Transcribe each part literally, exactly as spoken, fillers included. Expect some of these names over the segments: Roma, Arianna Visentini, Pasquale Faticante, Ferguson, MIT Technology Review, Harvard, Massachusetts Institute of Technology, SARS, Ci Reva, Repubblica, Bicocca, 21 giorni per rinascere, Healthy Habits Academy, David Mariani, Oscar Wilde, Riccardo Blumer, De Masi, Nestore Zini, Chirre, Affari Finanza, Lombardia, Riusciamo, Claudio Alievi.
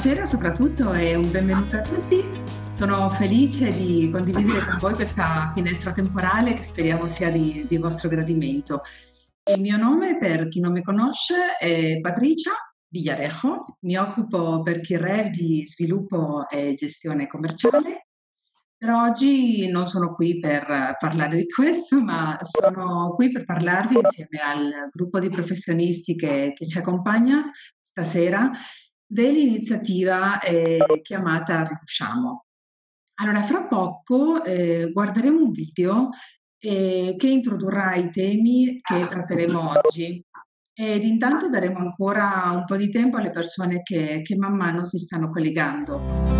buonasera soprattutto e un benvenuto a tutti. Sono felice di condividere con voi questa finestra temporale che speriamo sia di, di vostro gradimento. Il mio nome, per chi non mi conosce, è Patrizia Villarejo. Mi occupo per Chirre di sviluppo e gestione commerciale. Per oggi non sono qui per parlare di questo, ma sono qui per parlarvi insieme al gruppo di professionisti che, che ci accompagna stasera dell'iniziativa eh, chiamata Riusciamo. Allora, fra poco eh, guarderemo un video eh, che introdurrà i temi che tratteremo oggi ed intanto daremo ancora un po' di tempo alle persone che, che man mano si stanno collegando.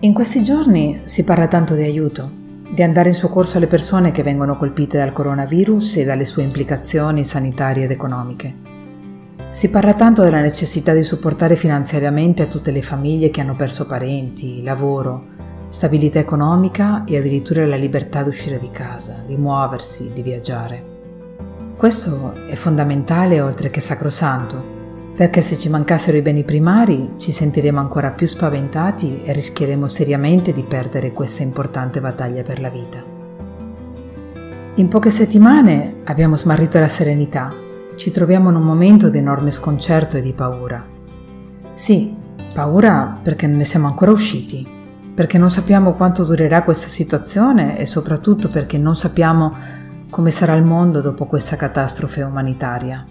In questi giorni si parla tanto di aiuto, di andare in soccorso alle persone che vengono colpite dal coronavirus e dalle sue implicazioni sanitarie ed economiche. Si parla tanto della necessità di supportare finanziariamente a tutte le famiglie che hanno perso parenti, lavoro, stabilità economica e addirittura la libertà di uscire di casa, di muoversi, di viaggiare. Questo è fondamentale oltre che sacrosanto, perché se ci mancassero i beni primari ci sentiremo ancora più spaventati e rischieremo seriamente di perdere questa importante battaglia per la vita. In poche settimane abbiamo smarrito la serenità, ci troviamo in un momento di enorme sconcerto e di paura. Sì, paura perché non ne siamo ancora usciti, perché non sappiamo quanto durerà questa situazione e soprattutto perché non sappiamo come sarà il mondo dopo questa catastrofe umanitaria.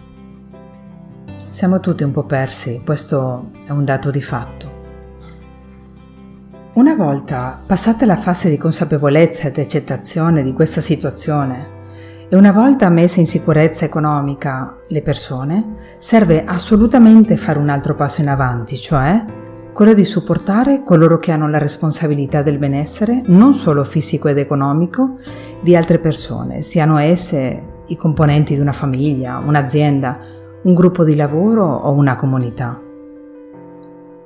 Siamo tutti un po' persi, questo è un dato di fatto. Una volta passata la fase di consapevolezza ed accettazione di questa situazione e una volta messe in sicurezza economica le persone, serve assolutamente fare un altro passo in avanti, cioè quello di supportare coloro che hanno la responsabilità del benessere, non solo fisico ed economico, di altre persone, siano esse i componenti di una famiglia, un'azienda, un gruppo di lavoro o una comunità.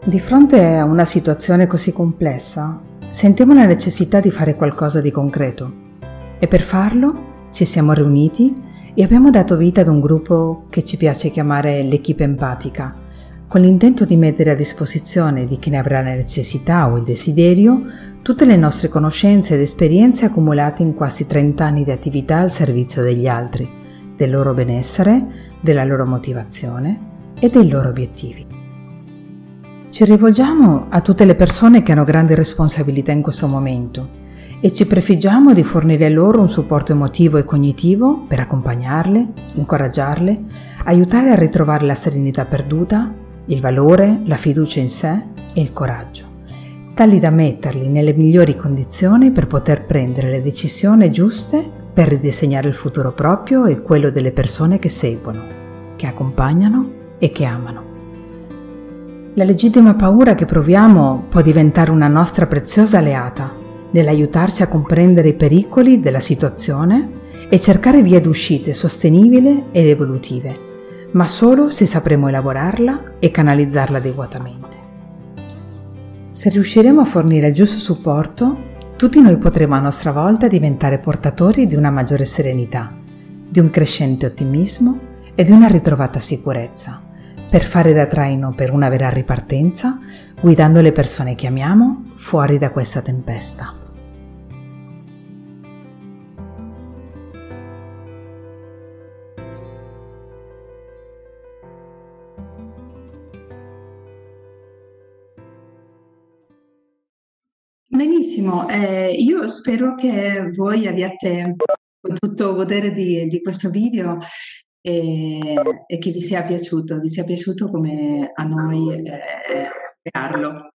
Di fronte a una situazione così complessa, sentiamo la necessità di fare qualcosa di concreto e per farlo ci siamo riuniti e abbiamo dato vita ad un gruppo che ci piace chiamare l'Equipe Empatica, con l'intento di mettere a disposizione di chi ne avrà la necessità o il desiderio tutte le nostre conoscenze ed esperienze accumulate in quasi trenta anni di attività al servizio degli altri, del loro benessere, della loro motivazione e dei loro obiettivi. Ci rivolgiamo a tutte le persone che hanno grandi responsabilità in questo momento e ci prefiggiamo di fornire loro un supporto emotivo e cognitivo per accompagnarle, incoraggiarle, aiutarle a ritrovare la serenità perduta, il valore, la fiducia in sé e il coraggio, tali da metterli nelle migliori condizioni per poter prendere le decisioni giuste per ridisegnare il futuro proprio e quello delle persone che seguono, che accompagnano e che amano. La legittima paura che proviamo può diventare una nostra preziosa alleata nell'aiutarci a comprendere i pericoli della situazione e cercare vie d'uscite sostenibili ed evolutive, ma solo se sapremo elaborarla e canalizzarla adeguatamente. Se riusciremo a fornire il giusto supporto, tutti noi potremo a nostra volta diventare portatori di una maggiore serenità, di un crescente ottimismo e di una ritrovata sicurezza, per fare da traino per una vera ripartenza, guidando le persone che amiamo fuori da questa tempesta. Benissimo, eh, io spero che voi abbiate potuto godere di, di questo video e, e che vi sia piaciuto, vi sia piaciuto come a noi eh, crearlo.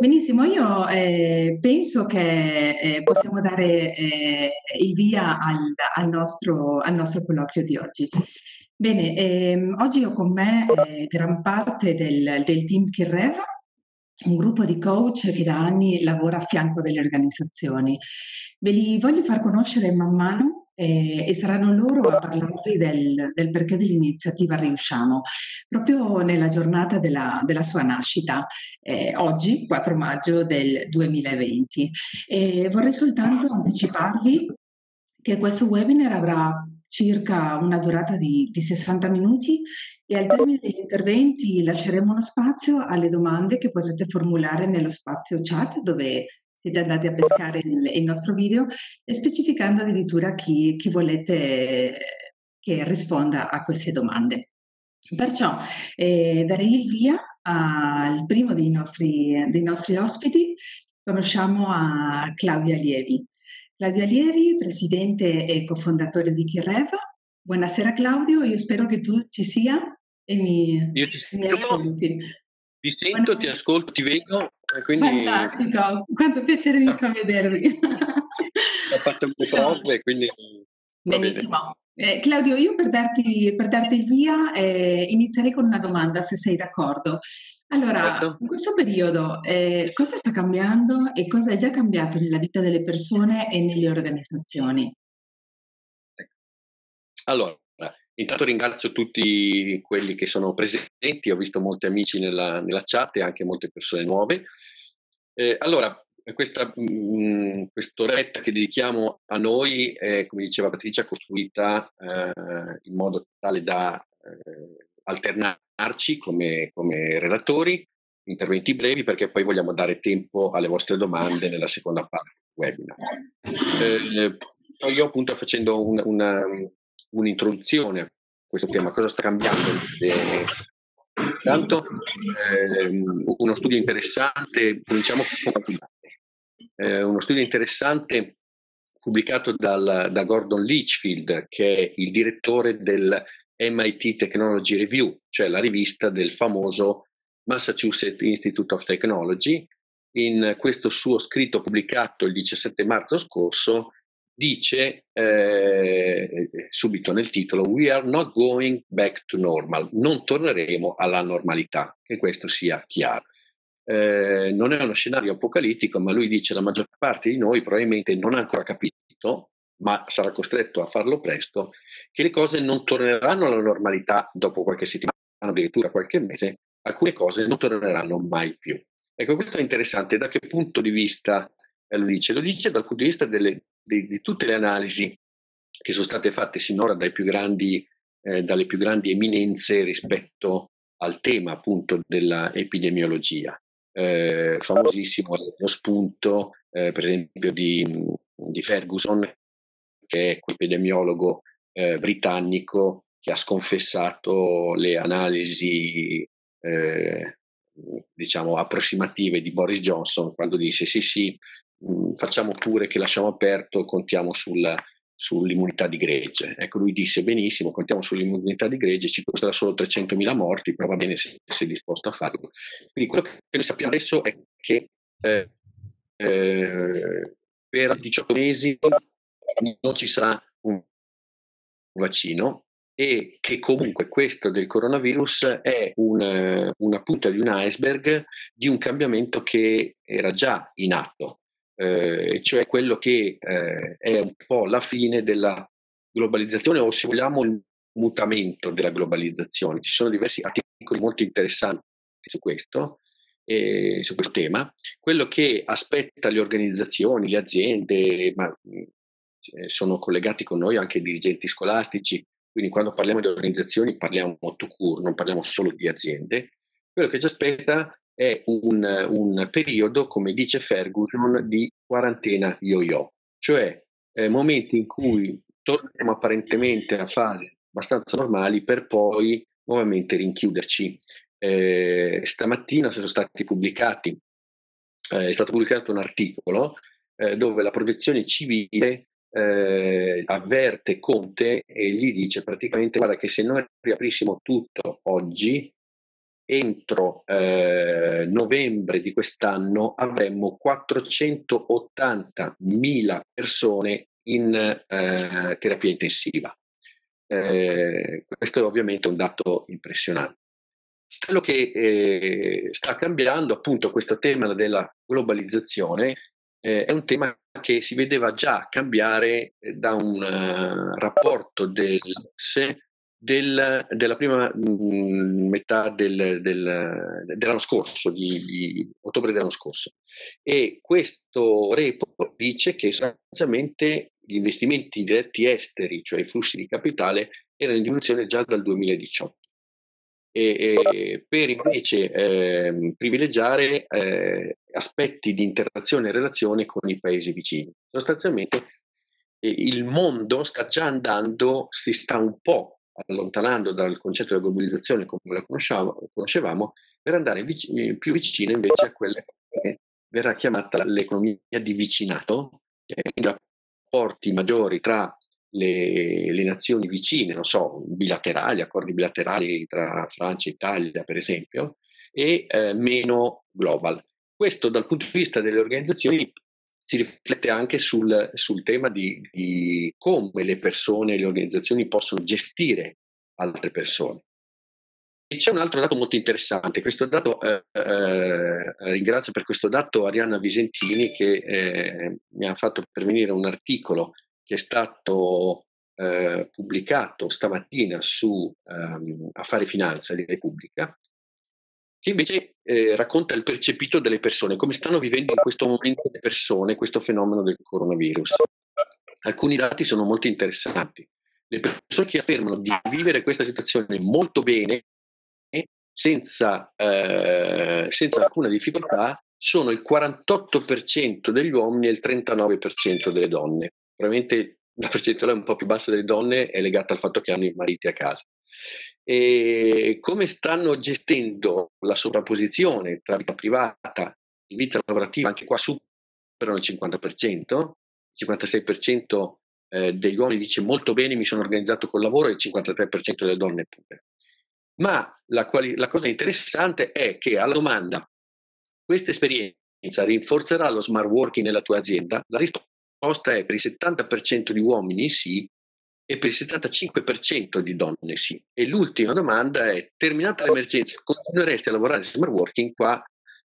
Benissimo, io eh, penso che eh, possiamo dare eh, il via al, al, nostro, al nostro colloquio di oggi. Bene, ehm, oggi ho con me eh, gran parte del, del team Ci Reva, un gruppo di coach che da anni lavora a fianco delle organizzazioni. Ve li voglio far conoscere man mano eh, e saranno loro a parlarvi del, del perché dell'iniziativa Riusciamo, proprio nella giornata della, della sua nascita, eh, oggi quattro maggio del duemilaventi. E vorrei soltanto anticiparvi che questo webinar avrà circa una durata di, di sessanta minuti e al termine degli interventi lasceremo uno spazio alle domande che potrete formulare nello spazio chat, dove siete andati a pescare il, il nostro video, e specificando addirittura chi, chi volete che risponda a queste domande. Perciò eh, darei il via al primo dei nostri, dei nostri ospiti. Conosciamo a Claudio Alievi. Claudio Alievi, presidente e cofondatore di Ci Reva. Buonasera Claudio, io spero che tu ci sia e mi, io ci mi ascolti. Ti sento, buonasera. Ti ascolto, ti vedo. Quindi... Fantastico, quanto piacere mi fa vedervi. Ho fatto un po' prove, quindi... Benissimo. Eh, Claudio, io per darti, per darti il via eh, inizierei con una domanda, se sei d'accordo. Allora, in questo periodo eh, cosa sta cambiando e cosa è già cambiato nella vita delle persone e nelle organizzazioni? Allora, intanto ringrazio tutti quelli che sono presenti, ho visto molti amici nella, nella chat e anche molte persone nuove. Eh, allora, questa mh, quest'oretta che dedichiamo a noi, è, come diceva Patrizia, costruita eh, in modo tale da eh, alternarci come, come relatori, interventi brevi, perché poi vogliamo dare tempo alle vostre domande nella seconda parte del webinar. Eh, io appunto facendo un, una, un'introduzione a questo tema, cosa sta cambiando? Eh, intanto eh, uno studio interessante, cominciamo con eh, uno studio interessante pubblicato dal, da Gordon Litchfield, che è il direttore del M I T Technology Review, cioè la rivista del famoso Massachusetts Institute of Technology. In questo suo scritto pubblicato il diciassette marzo scorso dice eh, subito nel titolo "We are not going back to normal", non torneremo alla normalità, che questo sia chiaro. Eh, non è uno scenario apocalittico, ma lui dice la maggior parte di noi probabilmente non ha ancora capito, ma sarà costretto a farlo presto, che le cose non torneranno alla normalità dopo qualche settimana, addirittura qualche mese, alcune cose non torneranno mai più. Ecco, questo è interessante. Da che punto di vista lo dice? Lo dice dal punto di vista delle, di, di tutte le analisi che sono state fatte sinora dai più grandi, eh, dalle più grandi eminenze rispetto al tema appunto della epidemiologia. Eh, famosissimo lo spunto, eh, per esempio, di, di Ferguson, che è quell'epidemiologo eh, britannico che ha sconfessato le analisi eh, diciamo approssimative di Boris Johnson, quando disse sì sì mh, facciamo pure che lasciamo aperto, contiamo sul, sull'immunità di gregge. Ecco, lui disse benissimo, contiamo sull'immunità di gregge, ci costerà solo trecentomila morti, però va bene se sei disposto a farlo. Quindi quello che noi sappiamo adesso è che eh, eh, per diciotto mesi non ci sarà un vaccino, e che comunque questo del coronavirus è una, una punta di un iceberg di un cambiamento che era già in atto, eh, cioè quello che eh, è un po' la fine della globalizzazione, o se vogliamo il mutamento della globalizzazione. Ci sono diversi articoli molto interessanti su questo, eh, su questo tema. Quello che aspetta le organizzazioni, le aziende, ma sono collegati con noi anche i dirigenti scolastici, quindi quando parliamo di organizzazioni parliamo tout court, non parliamo solo di aziende. Quello che ci aspetta è un, un periodo, come dice Ferguson, di quarantena yo-yo, cioè eh, momenti in cui torniamo apparentemente a fare abbastanza normali per poi nuovamente rinchiuderci. Eh, stamattina sono stati pubblicati, eh, è stato pubblicato un articolo eh, dove la protezione civile Eh, avverte Conte e gli dice praticamente guarda che se noi riaprissimo tutto oggi, entro eh, novembre di quest'anno avremmo quattrocentottantamila persone in eh, terapia intensiva. Eh, questo è ovviamente un dato impressionante. Quello che eh, sta cambiando appunto questo tema della globalizzazione eh, è un tema che si vedeva già cambiare da un uh, rapporto dell'O C S E del, della prima mh, metà del, del, dell'anno scorso, di, di ottobre dell'anno scorso, e questo report dice che sostanzialmente gli investimenti diretti esteri, cioè i flussi di capitale, erano in diminuzione già dal duemiladiciotto. E, e per invece eh, privilegiare eh, aspetti di interazione e relazione con i paesi vicini. Sostanzialmente eh, il mondo sta già andando, si sta un po' allontanando dal concetto della globalizzazione come la conoscevamo, per andare vic- più vicino invece a quella che verrà chiamata l'economia di vicinato, cioè i rapporti maggiori tra Le, le nazioni vicine, non so, bilaterali, accordi bilaterali tra Francia e Italia, per esempio, e eh, meno global. Questo dal punto di vista delle organizzazioni si riflette anche sul, sul tema di, di come le persone e le organizzazioni possono gestire altre persone. E c'è un altro dato molto interessante. Questo dato, eh, eh, ringrazio per questo dato Arianna Visentini, che eh, mi ha fatto pervenire un articolo che è stato eh, pubblicato stamattina su ehm, Affari Finanza di Repubblica, che invece eh, racconta il percepito delle persone, come stanno vivendo in questo momento le persone questo fenomeno del coronavirus. Alcuni dati sono molto interessanti. Le persone che affermano di vivere questa situazione molto bene, senza, eh, senza alcuna difficoltà, sono il quarantotto per cento degli uomini e il trentanove per cento delle donne. Probabilmente la percentuale un po' più bassa delle donne è legata al fatto che hanno i mariti a casa. E come stanno gestendo la sovrapposizione tra vita privata e vita lavorativa? Anche qua superano il cinquanta per cento, il cinquantasei per cento degli uomini dice molto bene, mi sono organizzato col lavoro, e il cinquantatré per cento delle donne pure. Ma la, quali- la cosa interessante è che alla domanda questa esperienza rinforzerà lo smart working nella tua azienda? La risposta Posta è per il settanta per cento di uomini sì e per il settantacinque per cento di donne sì. E l'ultima domanda è: terminata l'emergenza, continueresti a lavorare in smart working? Qua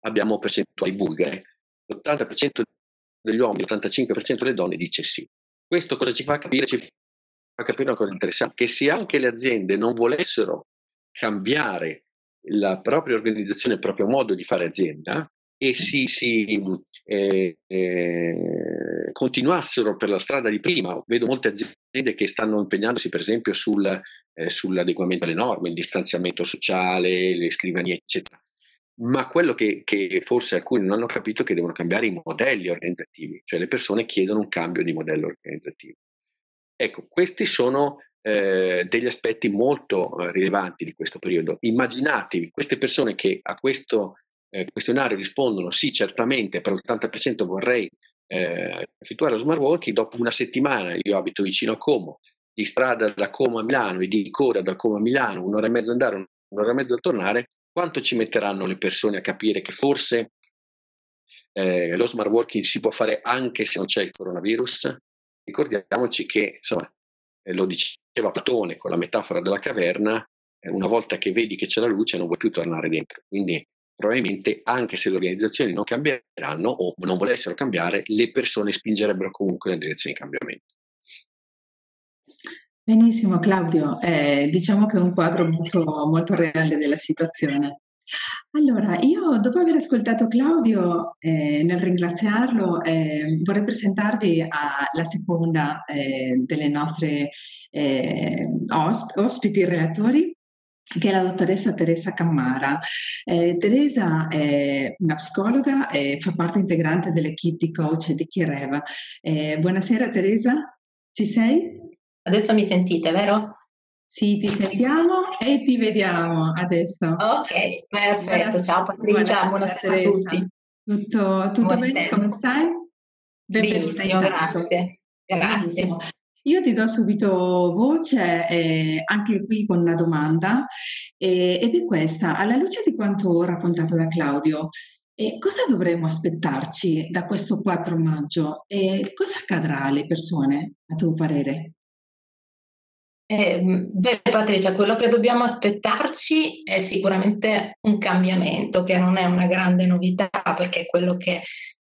abbiamo percentuali bulgare. L'ottanta per cento degli uomini, l'ottantacinque per cento delle donne dice sì. Questo cosa ci fa capire? Ci fa capire una cosa interessante, che se anche le aziende non volessero cambiare la propria organizzazione, il proprio modo di fare azienda, e si, si eh, eh, continuassero per la strada di prima. Vedo molte aziende che stanno impegnandosi, per esempio, sul, eh, sull'adeguamento alle norme, il distanziamento sociale, le scrivanie, eccetera. Ma quello che, che forse alcuni non hanno capito è che devono cambiare i modelli organizzativi, cioè le persone chiedono un cambio di modello organizzativo. Ecco, questi sono eh, degli aspetti molto rilevanti di questo periodo. Immaginatevi queste persone che a questo Eh, questionario rispondono sì, certamente per l'ottanta per cento vorrei eh, effettuare lo smart working. Dopo una settimana, io abito vicino a Como, di strada da Como a Milano e di coda da Como a Milano, un'ora e mezza andare, un'ora e mezza tornare, quanto ci metteranno le persone a capire che forse eh, lo smart working si può fare anche se non c'è il coronavirus? Ricordiamoci che, insomma, eh, lo diceva Platone con la metafora della caverna, eh, una volta che vedi che c'è la luce non vuoi più tornare dentro, quindi probabilmente anche se le organizzazioni non cambieranno o non volessero cambiare, le persone spingerebbero comunque nella direzione di cambiamento. Benissimo Claudio, eh, diciamo che è un quadro molto, molto reale della situazione. Allora, io dopo aver ascoltato Claudio, eh, nel ringraziarlo, eh, vorrei presentarvi alla seconda eh, delle nostre eh, osp- ospiti relatori, che è la dottoressa Teresa Cammara. Eh, Teresa è una psicologa e fa parte integrante dell'equipe di coach di Ci Reva. Eh, buonasera Teresa, ci sei? Adesso mi sentite, vero? Sì, ti sentiamo e ti vediamo adesso. Ok, perfetto. Buonasera. Ciao Patrizia, buonasera, buonasera a tutti. Tutto, tutto bene, come stai? Benvenuta. Benissimo, grazie. Grazie. Benissimo. Io ti do subito voce eh, anche qui con una domanda eh, ed è questa: alla luce di quanto raccontato da Claudio, eh, cosa dovremmo aspettarci da questo quattro maggio e cosa accadrà alle persone, a tuo parere? Eh, beh Patrizia, quello che dobbiamo aspettarci è sicuramente un cambiamento, che non è una grande novità perché è quello che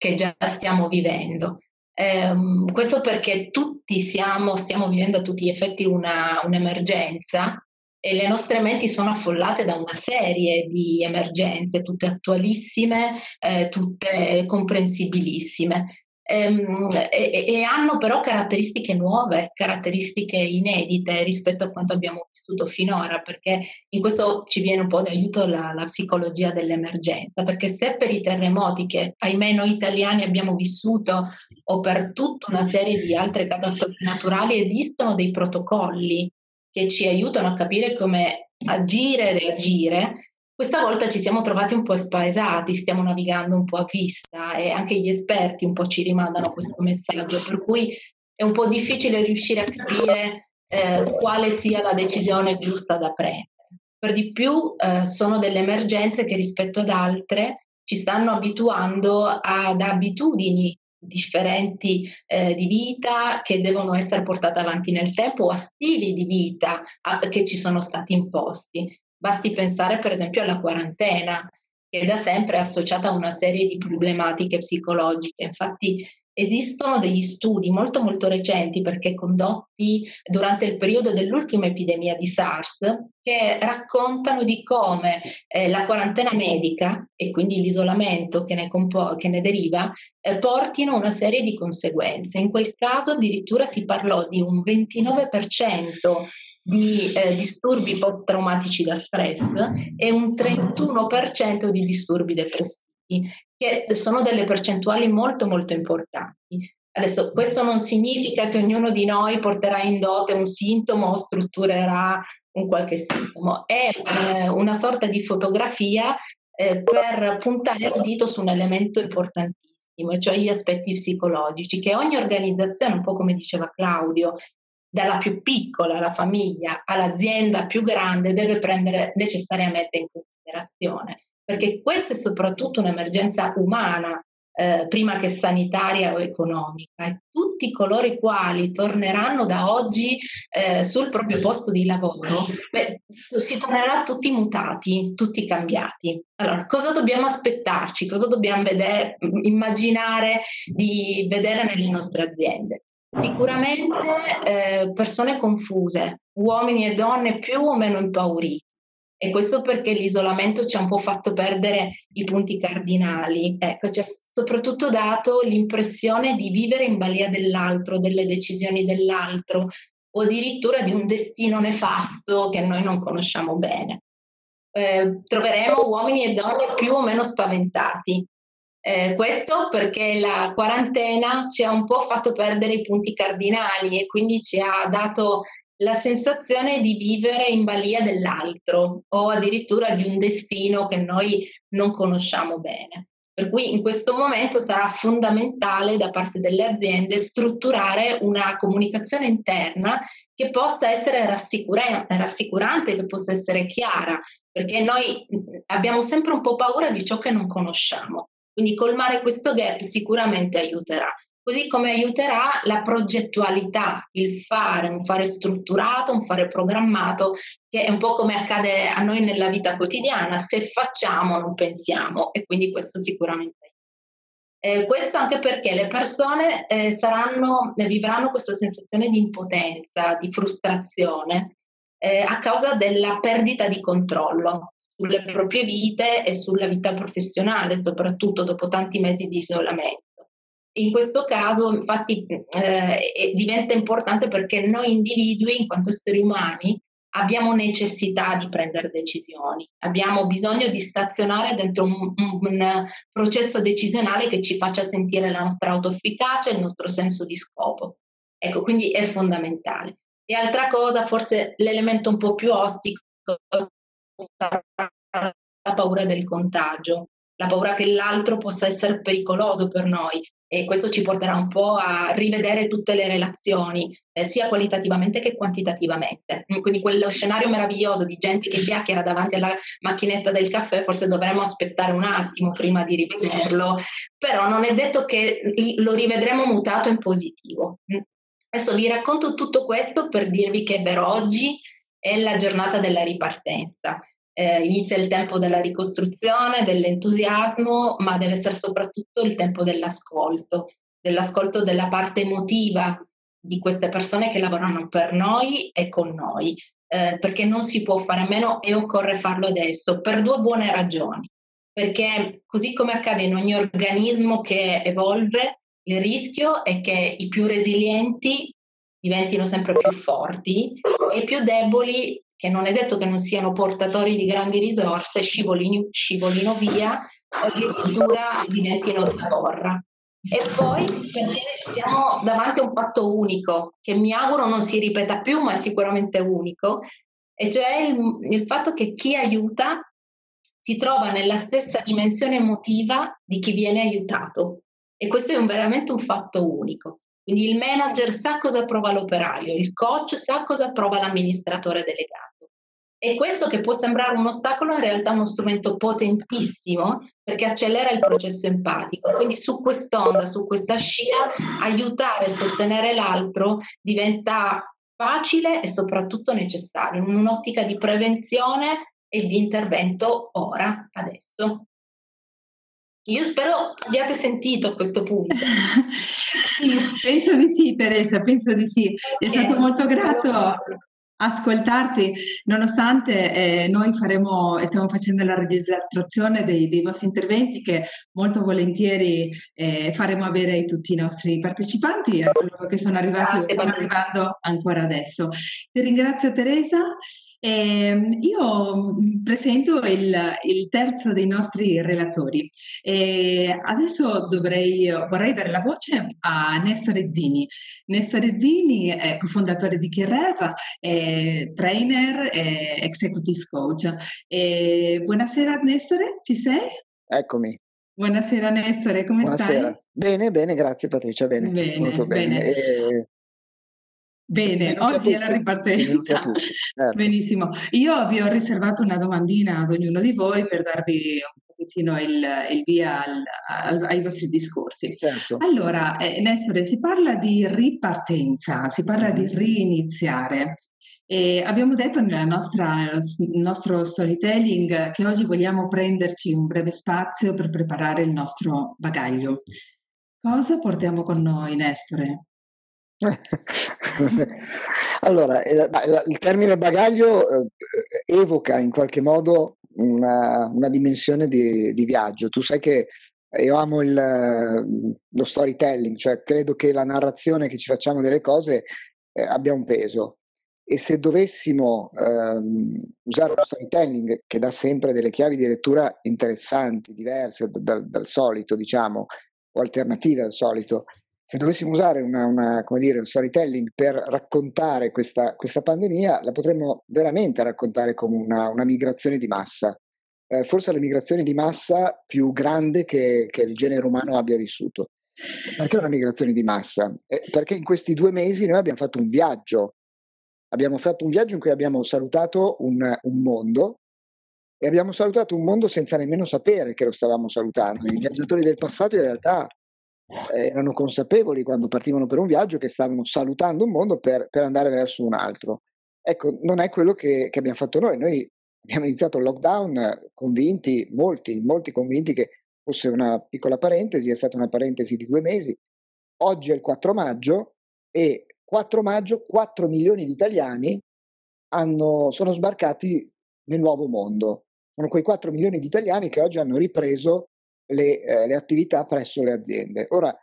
che già stiamo vivendo. Eh, questo perché tutti siamo, stiamo vivendo a tutti gli effetti una, un'emergenza, e le nostre menti sono affollate da una serie di emergenze, tutte attualissime, eh, tutte comprensibilissime. E, e, e hanno però caratteristiche nuove, caratteristiche inedite rispetto a quanto abbiamo vissuto finora, perché in questo ci viene un po' d'aiuto la, la psicologia dell'emergenza, perché se per i terremoti che ahimè noi italiani abbiamo vissuto, o per tutta una serie di altre catastrofi naturali, esistono dei protocolli che ci aiutano a capire come agire e reagire, questa volta ci siamo trovati un po' spaesati, stiamo navigando un po' a vista, e anche gli esperti un po' ci rimandano questo messaggio, per cui è un po' difficile riuscire a capire eh, quale sia la decisione giusta da prendere. Per di più eh, sono delle emergenze che rispetto ad altre ci stanno abituando ad abitudini differenti eh, di vita che devono essere portate avanti nel tempo, o a stili di vita a, che ci sono stati imposti. Basti pensare per esempio alla quarantena, che da sempre è associata a una serie di problematiche psicologiche. Infatti esistono degli studi molto molto recenti, perché condotti durante il periodo dell'ultima epidemia di SARS, che raccontano di come eh, la quarantena medica, e quindi l'isolamento che ne, compo- che ne deriva, eh, portino una serie di conseguenze. In quel caso addirittura si parlò di un ventinove per cento di eh, disturbi post-traumatici da stress e un trentuno per cento di disturbi depressivi, che sono delle percentuali molto molto importanti. Adesso questo non significa che ognuno di noi porterà in dote un sintomo o strutturerà un qualche sintomo, è eh, una sorta di fotografia eh, per puntare il dito su un elemento importantissimo, cioè gli aspetti psicologici, che ogni organizzazione, un po' come diceva Claudio, dalla più piccola, la famiglia, all'azienda più grande, deve prendere necessariamente in considerazione, perché questa è soprattutto un'emergenza umana, eh, prima che sanitaria o economica, e tutti coloro i quali torneranno da oggi eh, sul proprio posto di lavoro, beh, si tornerà tutti mutati, tutti cambiati. Allora, cosa dobbiamo aspettarci? Cosa dobbiamo vedere, immaginare di vedere nelle nostre aziende? Sicuramente eh, persone confuse, uomini e donne più o meno impauriti, e questo perché l'isolamento ci ha un po' fatto perdere i punti cardinali. Ecco, ci ha soprattutto dato l'impressione di vivere in balia dell'altro, delle decisioni dell'altro, o addirittura di un destino nefasto che noi non conosciamo bene. Eh, troveremo uomini e donne più o meno spaventati. Eh, questo perché la quarantena ci ha un po' fatto perdere i punti cardinali, e quindi ci ha dato la sensazione di vivere in balia dell'altro, o addirittura di un destino che noi non conosciamo bene. Per cui in questo momento sarà fondamentale da parte delle aziende strutturare una comunicazione interna che possa essere rassicurante, rassicurante, che possa essere chiara, perché noi abbiamo sempre un po' paura di ciò che non conosciamo. Quindi colmare questo gap sicuramente aiuterà, così come aiuterà la progettualità, il fare, un fare strutturato, un fare programmato, che è un po' come accade a noi nella vita quotidiana: se facciamo non pensiamo, e quindi questo sicuramente aiuta. Eh, questo anche perché le persone eh, saranno, vivranno questa sensazione di impotenza, di frustrazione eh, a causa della perdita di controllo sulle proprie vite e sulla vita professionale, soprattutto dopo tanti mesi di isolamento. In questo caso, infatti, eh, diventa importante, perché noi individui, in quanto esseri umani, abbiamo necessità di prendere decisioni, abbiamo bisogno di stazionare dentro un, un processo decisionale che ci faccia sentire la nostra autoefficacia e il nostro senso di scopo. Ecco, quindi è fondamentale. E altra cosa, forse l'elemento un po' più ostico, la paura del contagio, la paura che l'altro possa essere pericoloso per noi, e questo ci porterà un po' a rivedere tutte le relazioni, eh, sia qualitativamente che quantitativamente. Quindi quello scenario meraviglioso di gente che chiacchiera davanti alla macchinetta del caffè, forse dovremmo aspettare un attimo prima di rivederlo, però non è detto che lo rivedremo mutato in positivo. Adesso vi racconto tutto questo per dirvi che per oggi è la giornata della ripartenza. Eh, inizia il tempo della ricostruzione, dell'entusiasmo, ma deve essere soprattutto il tempo dell'ascolto, dell'ascolto della parte emotiva di queste persone che lavorano per noi e con noi, eh, perché non si può fare a meno e occorre farlo adesso, per due buone ragioni. Perché così come accade in ogni organismo che evolve, il rischio è che i più resilienti diventino sempre più forti e i più deboli, che non è detto che non siano portatori di grandi risorse, scivolino, scivolino via o addirittura diventino zavorra. E poi perché siamo davanti a un fatto unico, che mi auguro non si ripeta più, ma è sicuramente unico, e cioè il, il fatto che chi aiuta si trova nella stessa dimensione emotiva di chi viene aiutato. E questo è un, veramente un fatto unico. Quindi il manager sa cosa prova l'operaio, il coach sa cosa prova l'amministratore delegato. E questo, che può sembrare un ostacolo, in realtà è uno strumento potentissimo, perché accelera il processo empatico. Quindi su quest'onda, su questa scia, aiutare e sostenere l'altro diventa facile e soprattutto necessario, in un'ottica di prevenzione e di intervento ora, adesso. Io spero abbiate sentito a questo punto. Sì, penso di sì, Teresa, penso di sì. Okay. È stato molto grato ascoltarti, nonostante eh, noi faremo e stiamo facendo la registrazione dei, dei vostri interventi, che molto volentieri eh, faremo avere a tutti i nostri partecipanti, a coloro che sono arrivati e stanno arrivando ancora adesso. Ti ringrazio, Teresa. Eh, io presento il, il terzo dei nostri relatori. Eh, adesso dovrei, vorrei dare la voce a Nestore Zini. Nestore Zini è cofondatore di Ci Reva, è trainer e executive coach. Eh, buonasera Nestore, ci sei? Eccomi. Buonasera Nestore, come buonasera. Stai? Bene, bene, grazie Patrizia, bene. Bene, molto bene. bene. Eh... Bene, oggi è la ripartenza. Eh. Benissimo. Io vi ho riservato una domandina ad ognuno di voi per darvi un pochettino il, il via al, al, ai vostri discorsi. Certo. Allora, eh, Nestore, si parla di ripartenza, si parla mm. di riniziare. E abbiamo detto nella nostra, nel nostro storytelling che oggi vogliamo prenderci un breve spazio per preparare il nostro bagaglio. Cosa portiamo con noi, Nestore? Allora, il termine bagaglio evoca in qualche modo una, una dimensione di, di viaggio. Tu sai che io amo il, lo storytelling, cioè credo che la narrazione che ci facciamo delle cose abbia un peso, e se dovessimo ehm, usare lo storytelling, che dà sempre delle chiavi di lettura interessanti, diverse dal, dal solito, diciamo, o alternative al solito, se dovessimo usare una, una, come dire, un storytelling per raccontare questa, questa pandemia, la potremmo veramente raccontare come una, una migrazione di massa, eh, forse la migrazione di massa più grande che, che il genere umano abbia vissuto. Perché una migrazione di massa? Eh, perché in questi due mesi noi abbiamo fatto un viaggio, abbiamo fatto un viaggio in cui abbiamo salutato un, un mondo, e abbiamo salutato un mondo senza nemmeno sapere che lo stavamo salutando. I viaggiatori del passato in realtà erano consapevoli, quando partivano per un viaggio, che stavano salutando un mondo per, per andare verso un altro. Ecco, non è quello che, che abbiamo fatto noi. Noi abbiamo iniziato il lockdown convinti, molti, molti convinti che fosse una piccola parentesi, è stata una parentesi di due mesi. Oggi è il quattro maggio e quattro maggio quattro milioni di italiani hanno, sono sbarcati nel nuovo mondo. Sono quei quattro milioni di italiani che oggi hanno ripreso Le, eh, le attività presso le aziende. Ora,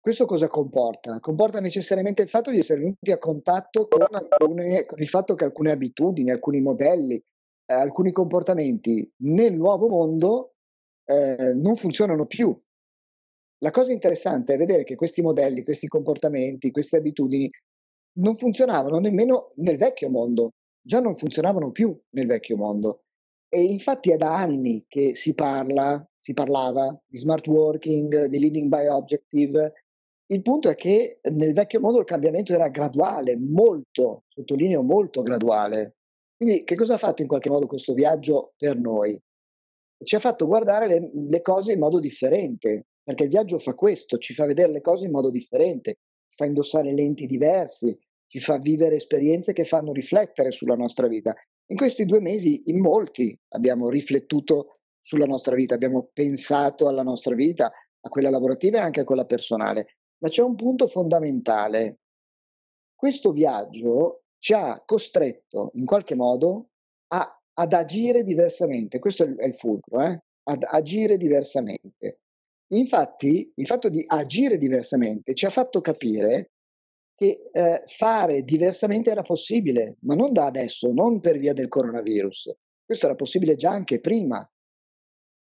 questo cosa comporta? Comporta necessariamente il fatto di essere venuti a contatto con, alcune, con il fatto che alcune abitudini, alcuni modelli, eh, alcuni comportamenti nel nuovo mondo eh, non funzionano più. La cosa interessante è vedere che questi modelli, questi comportamenti, queste abitudini non funzionavano nemmeno nel vecchio mondo, già non funzionavano più nel vecchio mondo. E infatti è da anni che si parla, si parlava di smart working, di leading by objective. Il punto è che nel vecchio mondo il cambiamento era graduale, molto, sottolineo molto graduale. Quindi che cosa ha fatto in qualche modo questo viaggio per noi? Ci ha fatto guardare le, le cose in modo differente, perché il viaggio fa questo, ci fa vedere le cose in modo differente, ci fa indossare lenti diversi, ci fa vivere esperienze che fanno riflettere sulla nostra vita. In questi due mesi in molti abbiamo riflettuto sulla nostra vita, abbiamo pensato alla nostra vita, a quella lavorativa e anche a quella personale, ma c'è un punto fondamentale. Questo viaggio ci ha costretto in qualche modo a, ad agire diversamente, questo è il fulcro, eh? ad agire diversamente. Infatti il fatto di agire diversamente ci ha fatto capire che eh, fare diversamente era possibile, ma non da adesso, non per via del coronavirus. Questo era possibile già anche prima.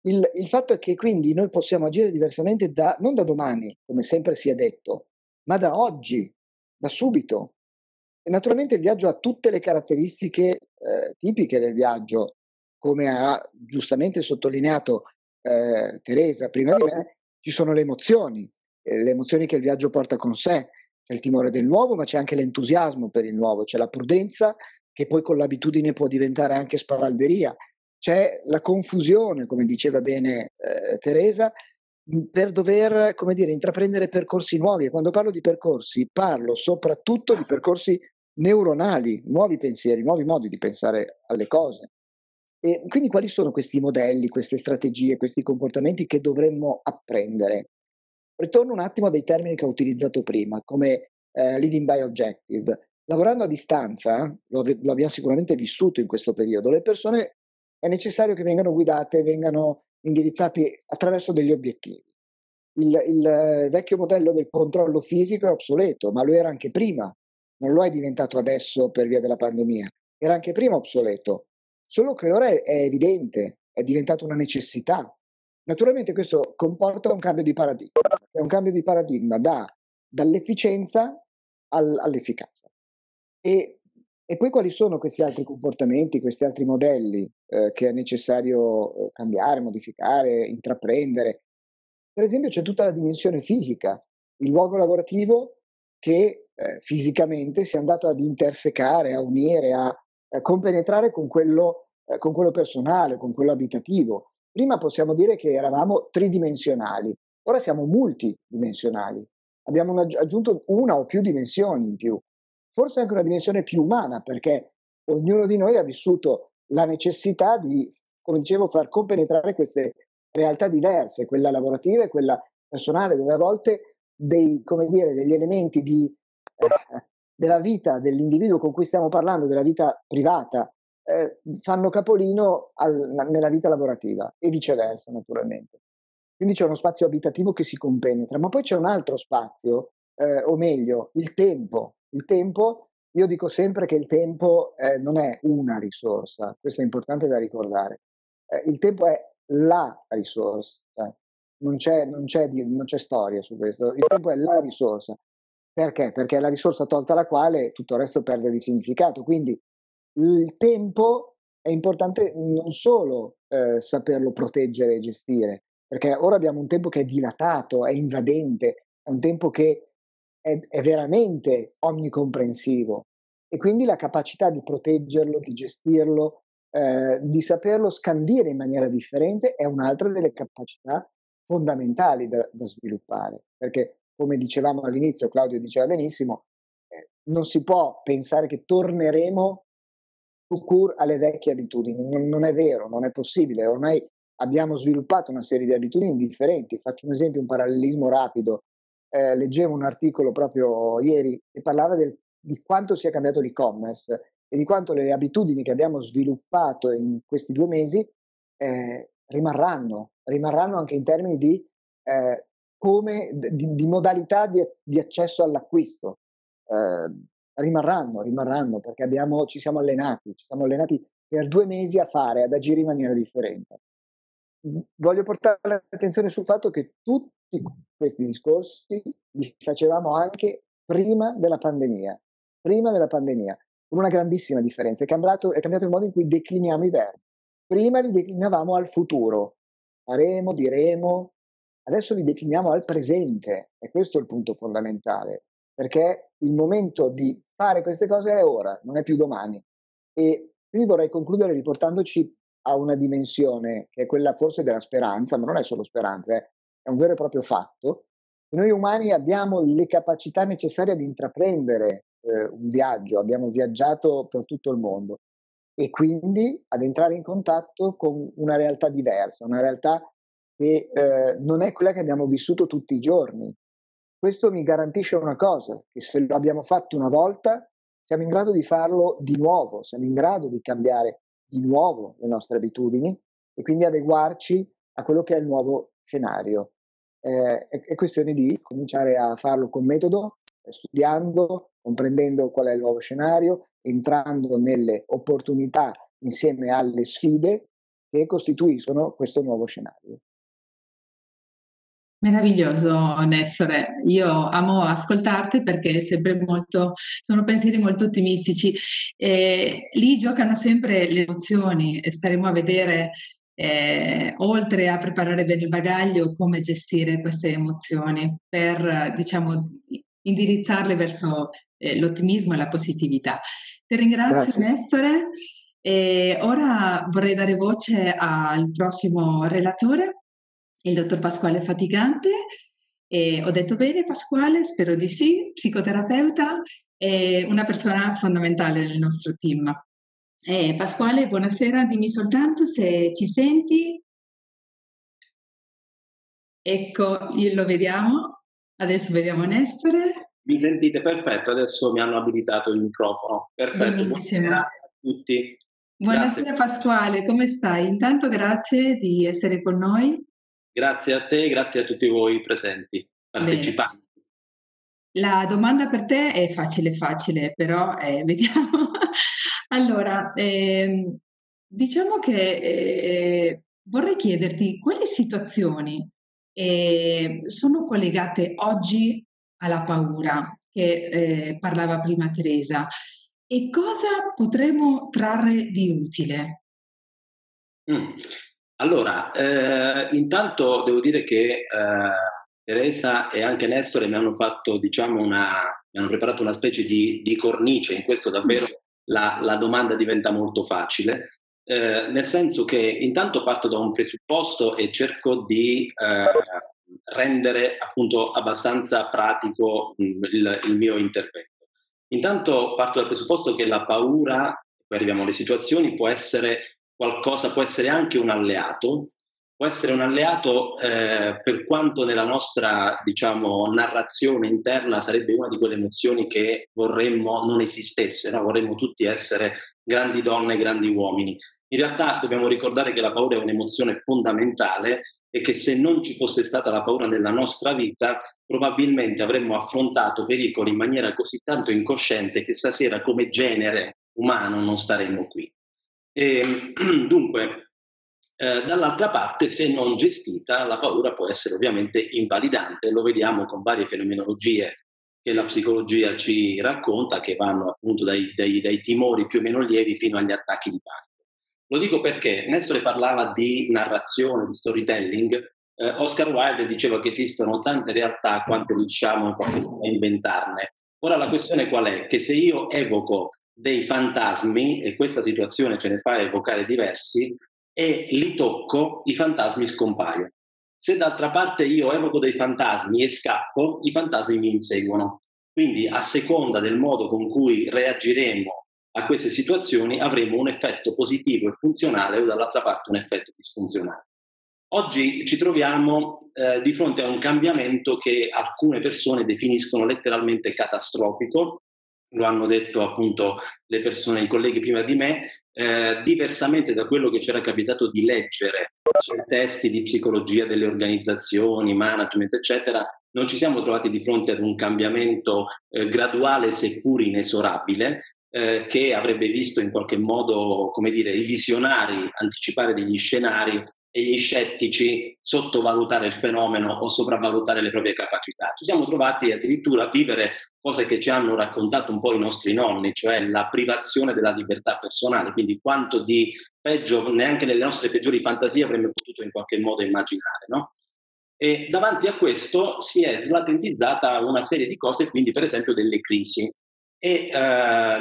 Il, il fatto è che quindi noi possiamo agire diversamente da, non da domani, come sempre si è detto, ma da oggi, da subito. E naturalmente il viaggio ha tutte le caratteristiche eh, tipiche del viaggio, come ha giustamente sottolineato eh, Teresa prima di me. Ci sono le emozioni, eh, le emozioni che il viaggio porta con sé. C'è il timore del nuovo, ma c'è anche l'entusiasmo per il nuovo, c'è la prudenza che poi con l'abitudine può diventare anche spavalderia, c'è la confusione, come diceva bene eh, Teresa, per dover, come dire, intraprendere percorsi nuovi. E quando parlo di percorsi parlo soprattutto di percorsi neuronali, nuovi pensieri, nuovi modi di pensare alle cose. E quindi quali sono questi modelli, queste strategie, questi comportamenti che dovremmo apprendere? Ritorno un attimo a dei termini che ho utilizzato prima, come eh, leading by objective. Lavorando a distanza, lo, ave- lo abbiamo sicuramente vissuto in questo periodo, le persone è necessario che vengano guidate, vengano indirizzate attraverso degli obiettivi. Il, il vecchio modello del controllo fisico è obsoleto, ma lo era anche prima, non lo è diventato adesso per via della pandemia, era anche prima obsoleto, solo che ora è, è evidente, è diventata una necessità. Naturalmente questo comporta un cambio di paradigma, è un cambio di paradigma da, dall'efficienza all, all'efficacia. E, e poi quali sono questi altri comportamenti, questi altri modelli eh, che è necessario cambiare, modificare, intraprendere? Per esempio c'è tutta la dimensione fisica, il luogo lavorativo che eh, fisicamente si è andato ad intersecare, a unire, a, a compenetrare con quello, eh, con quello personale, con quello abitativo. Prima possiamo dire che eravamo tridimensionali, ora siamo multidimensionali, abbiamo aggiunto una o più dimensioni in più, forse anche una dimensione più umana, perché ognuno di noi ha vissuto la necessità di, come dicevo, far compenetrare queste realtà diverse, quella lavorativa e quella personale, dove a volte dei, come dire, degli elementi di, eh, della vita dell'individuo con cui stiamo parlando, della vita privata, Eh, fanno capolino al, nella vita lavorativa e viceversa, naturalmente. Quindi c'è uno spazio abitativo che si compenetra, ma poi c'è un altro spazio, eh, o meglio, il tempo. Il tempo, io dico sempre che il tempo eh, non è una risorsa, questo è importante da ricordare. Eh, il tempo è la risorsa, non c'è, non c'è, non c'è storia su questo. Il tempo è la risorsa. Perché? Perché è la risorsa tolta la quale tutto il resto perde di significato. Quindi il tempo è importante non solo eh, saperlo proteggere e gestire, perché ora abbiamo un tempo che è dilatato, è invadente, è un tempo che è, è veramente omnicomprensivo, e quindi la capacità di proteggerlo, di gestirlo, eh, di saperlo scandire in maniera differente è un'altra delle capacità fondamentali da, da sviluppare, perché come dicevamo all'inizio, Claudio diceva benissimo, eh, non si può pensare che torneremo alle vecchie abitudini, non, non è vero, non è possibile, ormai abbiamo sviluppato una serie di abitudini differenti. Faccio un esempio, un parallelismo rapido, eh, leggevo un articolo proprio ieri che parlava del, di quanto sia cambiato l'e-commerce e di quanto le abitudini che abbiamo sviluppato in questi due mesi eh, rimarranno, rimarranno anche in termini di, eh, come, di, di modalità di, di accesso all'acquisto. Eh, rimarranno, rimarranno perché abbiamo, ci siamo allenati, ci siamo allenati per due mesi a fare, ad agire in maniera differente. Voglio portare l'attenzione sul fatto che tutti questi discorsi li facevamo anche prima della pandemia, prima della pandemia, con una grandissima differenza, è cambiato, è cambiato il modo in cui decliniamo i verbi. Prima li declinavamo al futuro, faremo, diremo, adesso li decliniamo al presente, e questo è il punto fondamentale. Perché il momento di fare queste cose è ora, non è più domani. E quindi vorrei concludere riportandoci a una dimensione che è quella forse della speranza, ma non è solo speranza, eh. È un vero e proprio fatto. Noi umani abbiamo le capacità necessarie ad intraprendere eh, un viaggio, abbiamo viaggiato per tutto il mondo, e quindi ad entrare in contatto con una realtà diversa, una realtà che eh, non è quella che abbiamo vissuto tutti i giorni. Questo mi garantisce una cosa, che se lo abbiamo fatto una volta siamo in grado di farlo di nuovo, siamo in grado di cambiare di nuovo le nostre abitudini e quindi adeguarci a quello che è il nuovo scenario. Eh, è, è questione di cominciare a farlo con metodo, studiando, comprendendo qual è il nuovo scenario, entrando nelle opportunità insieme alle sfide che costituiscono questo nuovo scenario. Meraviglioso, Nessore. Io amo ascoltarti perché sempre molto, sono pensieri molto ottimistici. Eh, lì giocano sempre le emozioni e staremo a vedere, eh, oltre a preparare bene il bagaglio, come gestire queste emozioni per, diciamo, indirizzarle verso eh, l'ottimismo e la positività. Ti ringrazio, Grazie. Nessore. E ora vorrei dare voce al prossimo relatore, il dottor Pasquale Faticante. E ho detto bene, Pasquale? Spero di sì. Psicoterapeuta e una persona fondamentale nel nostro team. E Pasquale, buonasera, dimmi soltanto se ci senti. Ecco, lo vediamo. Adesso vediamo Nestore. Mi sentite? Perfetto, adesso mi hanno abilitato il microfono. Perfetto, benissimo. Buonasera a tutti. Buonasera, grazie. Pasquale, come stai? Intanto grazie di essere con noi. Grazie a te, grazie a tutti voi presenti, partecipanti. Bene. La domanda per te è facile facile, però eh, vediamo. Allora, eh, diciamo che eh, vorrei chiederti quali situazioni eh, sono collegate oggi alla paura che eh, parlava prima Teresa e cosa potremmo trarre di utile? Mm. Allora, eh, intanto devo dire che eh, Teresa e anche Nestore mi hanno fatto, diciamo, una, mi hanno preparato una specie di, di cornice, in questo davvero la, la domanda diventa molto facile, eh, nel senso che intanto parto da un presupposto e cerco di eh, rendere appunto abbastanza pratico mh, il, il mio intervento. Intanto parto dal presupposto che la paura, poi arriviamo alle situazioni, può essere qualcosa, può essere anche un alleato, può essere un alleato eh, per quanto nella nostra, diciamo, narrazione interna sarebbe una di quelle emozioni che vorremmo non esistesse, no? Vorremmo tutti essere grandi donne, grandi uomini. In realtà dobbiamo ricordare che la paura è un'emozione fondamentale e che se non ci fosse stata la paura nella nostra vita probabilmente avremmo affrontato pericoli in maniera così tanto incosciente che stasera come genere umano non staremmo qui. E, dunque, eh, dall'altra parte, se non gestita, la paura può essere ovviamente invalidante. Lo vediamo con varie fenomenologie che la psicologia ci racconta, che vanno appunto dai, dai, dai timori più o meno lievi fino agli attacchi di panico. Lo dico perché Nestore parlava di narrazione, di storytelling. eh, Oscar Wilde diceva che esistono tante realtà quante riusciamo a inventarne. Ora la questione qual è? Che se io evoco dei fantasmi, e questa situazione ce ne fa evocare diversi, e li tocco, i fantasmi scompaiono. Se d'altra parte io evoco dei fantasmi e scappo, i fantasmi mi inseguono. Quindi a seconda del modo con cui reagiremo a queste situazioni avremo un effetto positivo e funzionale o dall'altra parte un effetto disfunzionale. Oggi ci troviamo eh, di fronte a un cambiamento che alcune persone definiscono letteralmente catastrofico. Lo hanno detto appunto le persone, i colleghi prima di me, eh, diversamente da quello che c'era capitato di leggere sui testi di psicologia delle organizzazioni, management, eccetera. Non ci siamo trovati di fronte ad un cambiamento eh, graduale seppur inesorabile, eh, che avrebbe visto in qualche modo, come dire, i visionari anticipare degli scenari e gli scettici sottovalutare il fenomeno o sopravvalutare le proprie capacità. Ci siamo trovati addirittura a vivere cose che ci hanno raccontato un po' i nostri nonni, cioè la privazione della libertà personale, quindi quanto di peggio neanche nelle nostre peggiori fantasie avremmo potuto in qualche modo immaginare, no? E davanti a questo si è slatentizzata una serie di cose, quindi per esempio delle crisi. E eh, la,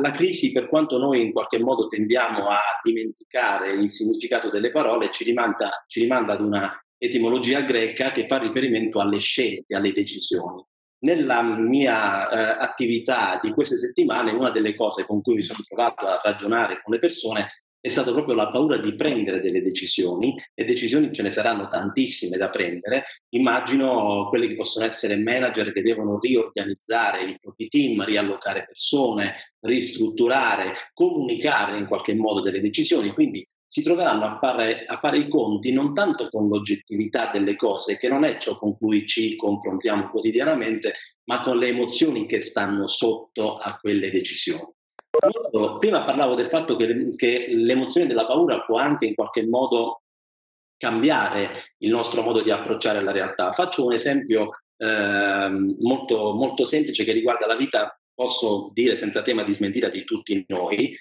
la crisi, per quanto noi in qualche modo tendiamo a dimenticare il significato delle parole, ci rimanda, ci rimanda ad una etimologia greca che fa riferimento alle scelte, alle decisioni. Nella mia eh, attività di queste settimane, una delle cose con cui mi sono trovato a ragionare con le persone è stata proprio la paura di prendere delle decisioni, e decisioni ce ne saranno tantissime da prendere. Immagino quelle che possono essere manager che devono riorganizzare i propri team, riallocare persone, ristrutturare, comunicare in qualche modo delle decisioni, quindi si troveranno a fare, a fare i conti non tanto con l'oggettività delle cose, che non è ciò con cui ci confrontiamo quotidianamente, ma con le emozioni che stanno sotto a quelle decisioni. Io prima parlavo del fatto che, che l'emozione della paura può anche in qualche modo cambiare il nostro modo di approcciare la realtà. Faccio un esempio eh, molto, molto semplice che riguarda la vita, posso dire senza tema di smentita, di tutti noi.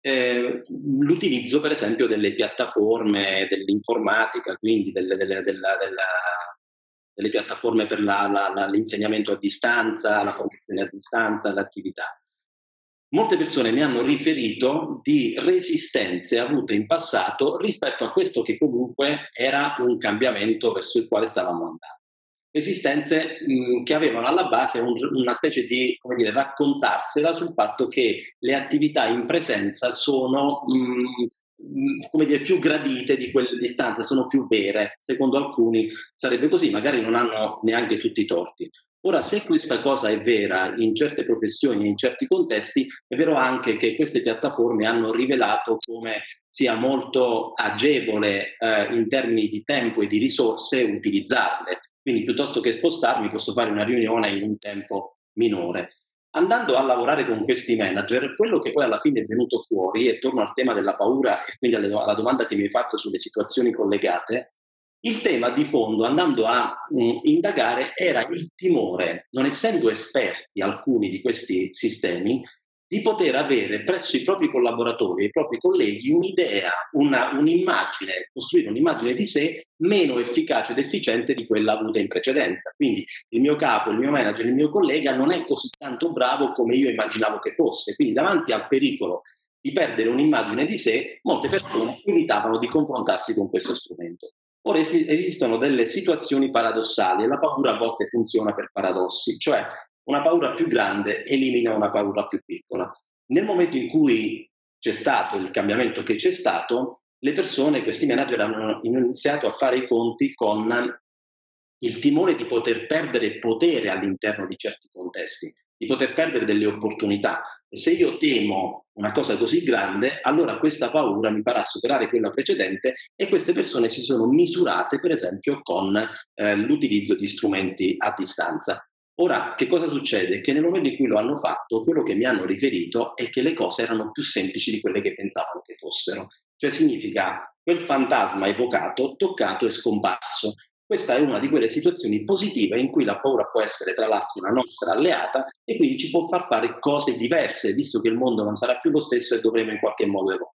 Eh, l'utilizzo per esempio delle piattaforme, dell'informatica, quindi delle, delle, della, della, delle piattaforme per la, la, la, l'insegnamento a distanza, la formazione a distanza, l'attività. Molte persone mi hanno riferito di resistenze avute in passato rispetto a questo che comunque era un cambiamento verso il quale stavamo andando. Esistenze mh, che avevano alla base un, una specie di, come dire, raccontarsela sul fatto che le attività in presenza sono, mh, come dire, più gradite di quelle a distanza, sono più vere. Secondo alcuni sarebbe così, magari non hanno neanche tutti i torti. Ora, se questa cosa è vera in certe professioni e in certi contesti, è vero anche che queste piattaforme hanno rivelato come sia molto agevole eh, in termini di tempo e di risorse utilizzarle. Quindi piuttosto che spostarmi posso fare una riunione in un tempo minore. Andando a lavorare con questi manager, quello che poi alla fine è venuto fuori, e torno al tema della paura e quindi alla domanda che mi hai fatto sulle situazioni collegate, il tema di fondo, andando a mh, indagare, era il timore, non essendo esperti alcuni di questi sistemi, di poter avere presso i propri collaboratori, i propri colleghi, un'idea, una, un'immagine, costruire un'immagine di sé meno efficace ed efficiente di quella avuta in precedenza. Quindi il mio capo, il mio manager, il mio collega non è così tanto bravo come io immaginavo che fosse. Quindi davanti al pericolo di perdere un'immagine di sé, molte persone evitavano di confrontarsi con questo strumento. Ora esistono delle situazioni paradossali e la paura a volte funziona per paradossi, cioè una paura più grande elimina una paura più piccola. Nel momento in cui c'è stato il cambiamento che c'è stato, le persone, questi manager, hanno iniziato a fare i conti con il timore di poter perdere potere all'interno di certi contesti, di poter perdere delle opportunità. E se io temo una cosa così grande, allora questa paura mi farà superare quella precedente, e queste persone si sono misurate, per esempio, con eh, l'utilizzo di strumenti a distanza. Ora, che cosa succede? Che nel momento in cui lo hanno fatto, quello che mi hanno riferito è che le cose erano più semplici di quelle che pensavano che fossero. Cioè significa quel fantasma evocato, toccato e scomparso. Questa è una di quelle situazioni positive in cui la paura può essere tra l'altro una nostra alleata, e quindi ci può far fare cose diverse, visto che il mondo non sarà più lo stesso e dovremo in qualche modo evolvere.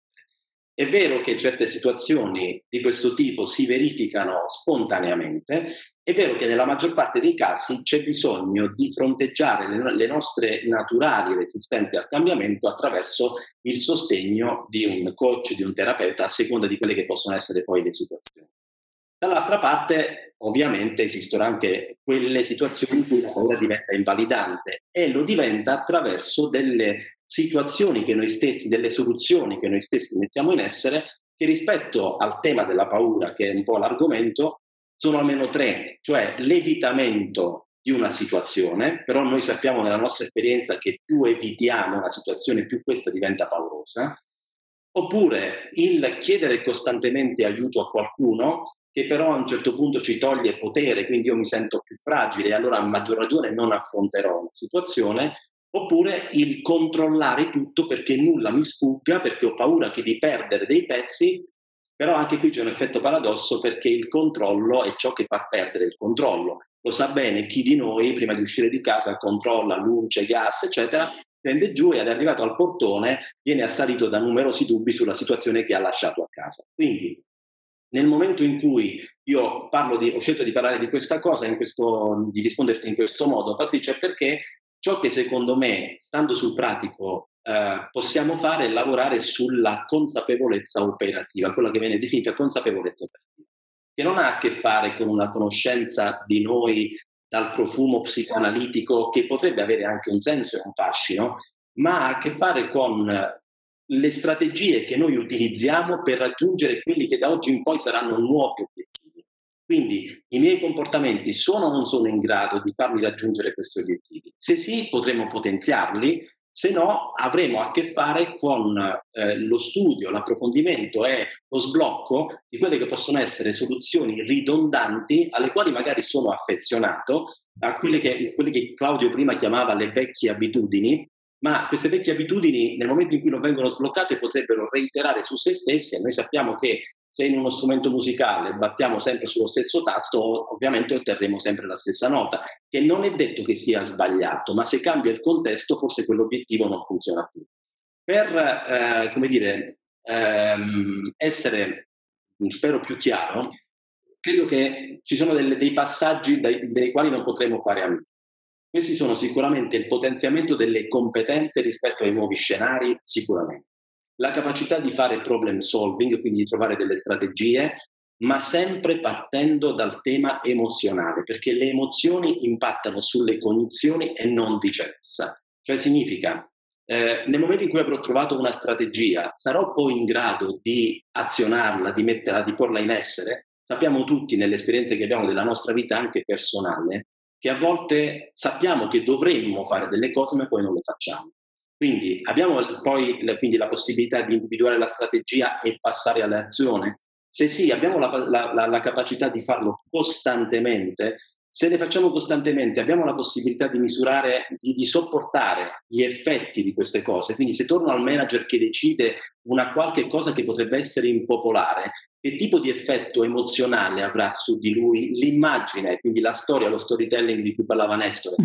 È vero che certe situazioni di questo tipo si verificano spontaneamente, è vero che nella maggior parte dei casi c'è bisogno di fronteggiare le nostre naturali resistenze al cambiamento attraverso il sostegno di un coach, di un terapeuta, a seconda di quelle che possono essere poi le situazioni. Dall'altra parte, ovviamente, esistono anche quelle situazioni in cui la paura diventa invalidante, e lo diventa attraverso delle situazioni che noi stessi, delle soluzioni che noi stessi mettiamo in essere, che rispetto al tema della paura, che è un po' l'argomento, sono almeno tre, cioè l'evitamento di una situazione, però noi sappiamo nella nostra esperienza che più evitiamo una situazione, più questa diventa paurosa, oppure il chiedere costantemente aiuto a qualcuno, che però a un certo punto ci toglie potere, quindi io mi sento più fragile e allora a maggior ragione non affronterò la situazione, oppure il controllare tutto perché nulla mi sfugga, perché ho paura che di perdere dei pezzi, però anche qui c'è un effetto paradosso, perché il controllo è ciò che fa perdere il controllo. Lo sa bene chi di noi prima di uscire di casa controlla luce, gas, eccetera, prende giù e, ad arrivato al portone, viene assalito da numerosi dubbi sulla situazione che ha lasciato a casa. Quindi nel momento in cui io parlo di, ho scelto di parlare di questa cosa, in questo, di risponderti in questo modo, Patrizia, perché ciò che secondo me, stando sul pratico, eh, possiamo fare è lavorare sulla consapevolezza operativa, quella che viene definita consapevolezza operativa, che non ha a che fare con una conoscenza di noi dal profumo psicoanalitico, che potrebbe avere anche un senso e un fascino, ma ha a che fare con le strategie che noi utilizziamo per raggiungere quelli che da oggi in poi saranno nuovi obiettivi. Quindi i miei comportamenti sono o non sono in grado di farmi raggiungere questi obiettivi? Se sì, potremo potenziarli, se no avremo a che fare con eh, lo studio, l'approfondimento e lo sblocco di quelle che possono essere soluzioni ridondanti alle quali magari sono affezionato, a quelle che, quelle che Claudio prima chiamava le vecchie abitudini, ma queste vecchie abitudini nel momento in cui non vengono sbloccate potrebbero reiterare su se stesse, e noi sappiamo che se in uno strumento musicale battiamo sempre sullo stesso tasto ovviamente otterremo sempre la stessa nota, che non è detto che sia sbagliato, ma se cambia il contesto forse quell'obiettivo non funziona più. Per eh, come dire, ehm, essere, spero, più chiaro, credo che ci sono delle, dei passaggi dai, dei quali non potremo fare a meno. Questi sono sicuramente il potenziamento delle competenze rispetto ai nuovi scenari, sicuramente. La capacità di fare problem solving, quindi di trovare delle strategie, ma sempre partendo dal tema emozionale, perché le emozioni impattano sulle cognizioni e non viceversa. Cioè significa, eh, nel momento in cui avrò trovato una strategia, sarò poi in grado di azionarla, di metterla, di porla in essere? Sappiamo tutti, nelle esperienze che abbiamo della nostra vita anche personale, che a volte sappiamo che dovremmo fare delle cose ma poi non le facciamo. Quindi abbiamo poi quindi la possibilità di individuare la strategia e passare all'azione? Se sì, abbiamo la, la, la, la capacità di farlo costantemente. Se le facciamo costantemente abbiamo la possibilità di misurare, di, di sopportare gli effetti di queste cose. Quindi se torno al manager che decide una qualche cosa che potrebbe essere impopolare, che tipo di effetto emozionale avrà su di lui l'immagine, quindi la storia, lo storytelling di cui parlava Nestore,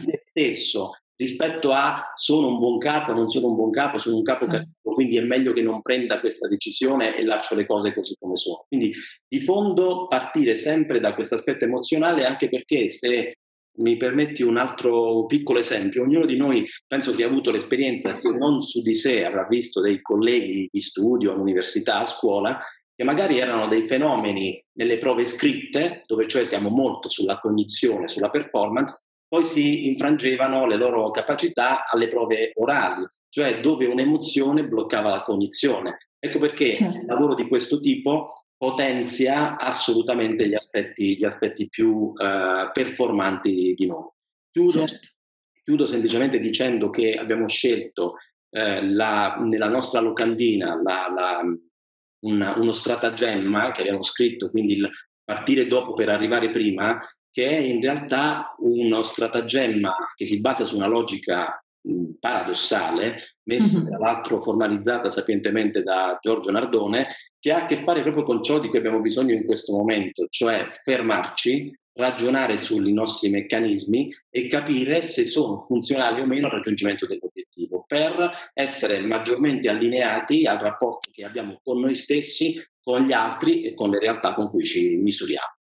se stesso rispetto a sono un buon capo, non sono un buon capo, sono un capo cattivo, quindi è meglio che non prenda questa decisione e lascio le cose così come sono. Quindi di fondo partire sempre da questo aspetto emozionale, anche perché, se mi permetti un altro piccolo esempio, ognuno di noi penso che ha avuto l'esperienza, se non su di sé, avrà visto dei colleghi di studio all'università, a scuola, che magari erano dei fenomeni nelle prove scritte, dove cioè siamo molto sulla cognizione, sulla performance, poi si infrangevano le loro capacità alle prove orali, cioè dove un'emozione bloccava la cognizione. Ecco perché certo. Il lavoro di questo tipo potenzia assolutamente gli aspetti, gli aspetti più eh, performanti di noi. Chiudo, certo. chiudo semplicemente dicendo che abbiamo scelto eh, la, nella nostra locandina la, la, una, uno stratagemma che abbiamo scritto, quindi il partire dopo per arrivare prima, che è in realtà uno stratagemma che si basa su una logica mh, paradossale, messa mm-hmm. tra l'altro formalizzata sapientemente da Giorgio Nardone, che ha a che fare proprio con ciò di cui abbiamo bisogno in questo momento, cioè fermarci, ragionare sui nostri meccanismi e capire se sono funzionali o meno al raggiungimento dell'obiettivo, per essere maggiormente allineati al rapporto che abbiamo con noi stessi, con gli altri e con le realtà con cui ci misuriamo.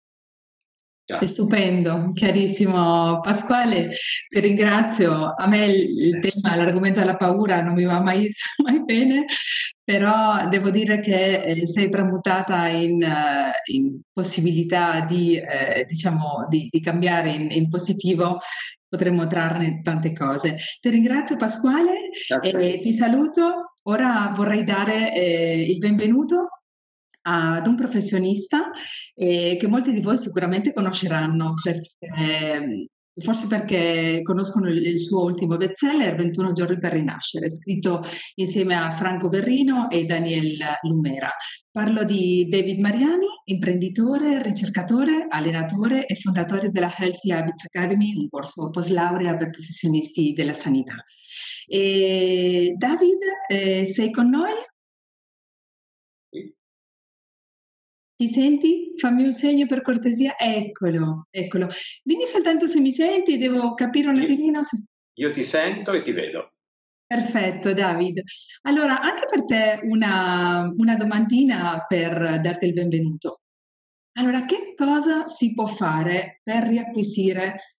È stupendo, chiarissimo Pasquale, ti ringrazio. A me il tema, l'argomento della paura non mi va mai, mai bene, però devo dire che sei tramutata in, in possibilità di, eh, diciamo, di, di cambiare in, in positivo. Potremmo trarne tante cose. Ti ringrazio Pasquale e ti saluto. Ora vorrei dare eh, il benvenuto ad un professionista eh, che molti di voi sicuramente conosceranno, perché, forse perché conoscono il, il suo ultimo bestseller, ventuno giorni per rinascere, scritto insieme a Franco Berrino e Daniel Lumera. Parlo di David Mariani, imprenditore, ricercatore, allenatore e fondatore della Healthy Habits Academy, un corso post-laurea per professionisti della sanità. E, David, eh, sei con noi? Ti senti? Fammi un segno per cortesia. Eccolo, eccolo. Dimmi soltanto se mi senti, devo capire un attimino. Se... Io ti sento e ti vedo. Perfetto, David. Allora, anche per te una, una domandina per darti il benvenuto. Allora, che cosa si può fare per riacquisire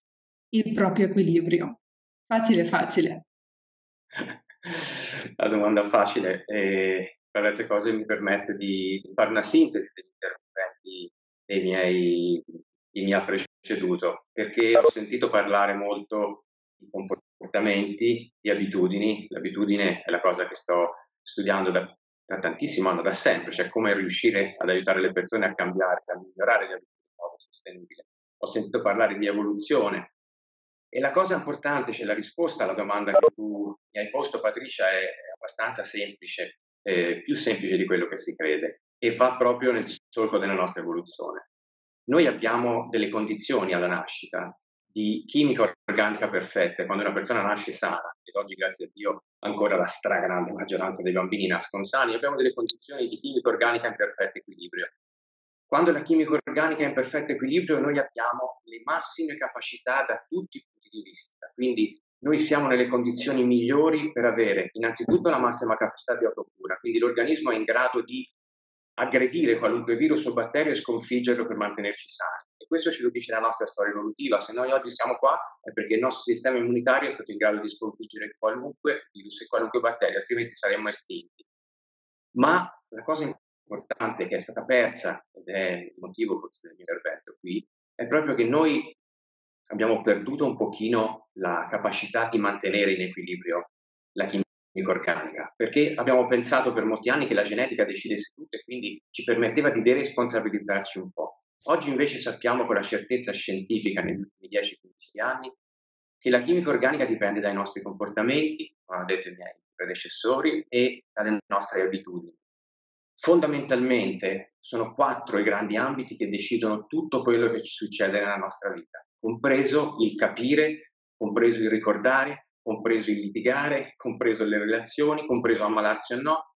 il proprio equilibrio? Facile, facile. La domanda facile è... Tra le altre cose mi permette di fare una sintesi degli interventi dei miei chi mi ha preceduto, perché ho sentito parlare molto di comportamenti, di abitudini. L'abitudine è la cosa che sto studiando da, da tantissimo anno, da sempre, cioè come riuscire ad aiutare le persone a cambiare, a migliorare le abitudini in modo sostenibile. Ho sentito parlare di evoluzione. E la cosa importante, cioè la risposta alla domanda che tu mi hai posto, Patrizia, è abbastanza semplice, eh, più semplice di quello che si crede, e va proprio nel solco della nostra evoluzione. Noi abbiamo delle condizioni alla nascita di chimica organica perfetta. Quando una persona nasce sana, ed oggi grazie a Dio ancora la stragrande maggioranza dei bambini nascono sani, abbiamo delle condizioni di chimica organica in perfetto equilibrio. Quando la chimica organica è in perfetto equilibrio, noi abbiamo le massime capacità da tutti i punti di vista. Quindi noi siamo nelle condizioni migliori per avere innanzitutto la massima capacità di autocura. Quindi l'organismo è in grado di aggredire qualunque virus o batterio e sconfiggerlo per mantenerci sani. E questo ce lo dice la nostra storia evolutiva. Se noi oggi siamo qua è perché il nostro sistema immunitario è stato in grado di sconfiggere qualunque virus e qualunque batterio, altrimenti saremmo estinti. Ma la cosa importante importante che è stata persa, ed è il motivo forse del mio intervento qui, è proprio che noi abbiamo perduto un pochino la capacità di mantenere in equilibrio la chimica organica, perché abbiamo pensato per molti anni che la genetica decidesse tutto e quindi ci permetteva di deresponsabilizzarci un po'. Oggi invece sappiamo con la certezza scientifica negli ultimi dieci quindici anni che la chimica organica dipende dai nostri comportamenti, come hanno detto i miei predecessori, e dalle nostre abitudini. Fondamentalmente sono quattro i grandi ambiti che decidono tutto quello che ci succede nella nostra vita, compreso il capire, compreso il ricordare, compreso il litigare, compreso le relazioni, compreso ammalarsi o no.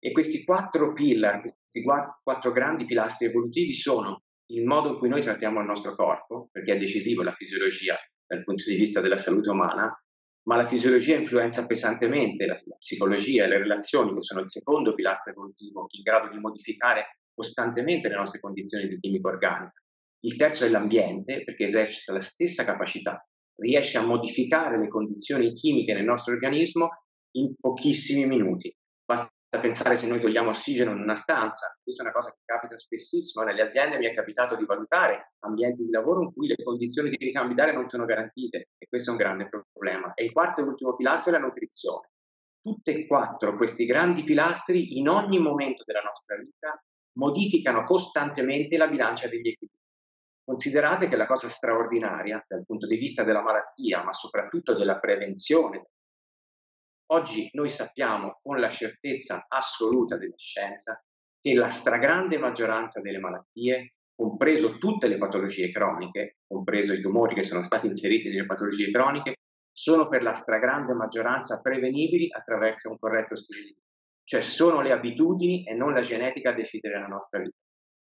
E questi quattro pillar, questi quattro grandi pilastri evolutivi sono il modo in cui noi trattiamo il nostro corpo, perché è decisivo la fisiologia dal punto di vista della salute umana, ma la fisiologia influenza pesantemente la psicologia e le relazioni, che sono il secondo pilastro evolutivo in grado di modificare costantemente le nostre condizioni di chimica organica. Il terzo è l'ambiente, perché esercita la stessa capacità, riesce a modificare le condizioni chimiche nel nostro organismo in pochissimi minuti. Basta pensare se noi togliamo ossigeno in una stanza. Questa è una cosa che capita spessissimo nelle aziende. Mi è capitato di valutare ambienti di lavoro in cui le condizioni di ricambio d'aria non sono garantite, e questo è un grande problema. E il quarto e ultimo pilastro è la nutrizione. Tutte e quattro questi grandi pilastri in ogni momento della nostra vita modificano costantemente la bilancia degli equilibri. Considerate che la cosa straordinaria dal punto di vista della malattia, ma soprattutto della prevenzione, oggi noi sappiamo con la certezza assoluta della scienza che la stragrande maggioranza delle malattie, compreso tutte le patologie croniche, compreso i tumori che sono stati inseriti nelle patologie croniche, sono per la stragrande maggioranza prevenibili attraverso un corretto stile di vita. Cioè sono le abitudini e non la genetica a decidere la nostra vita.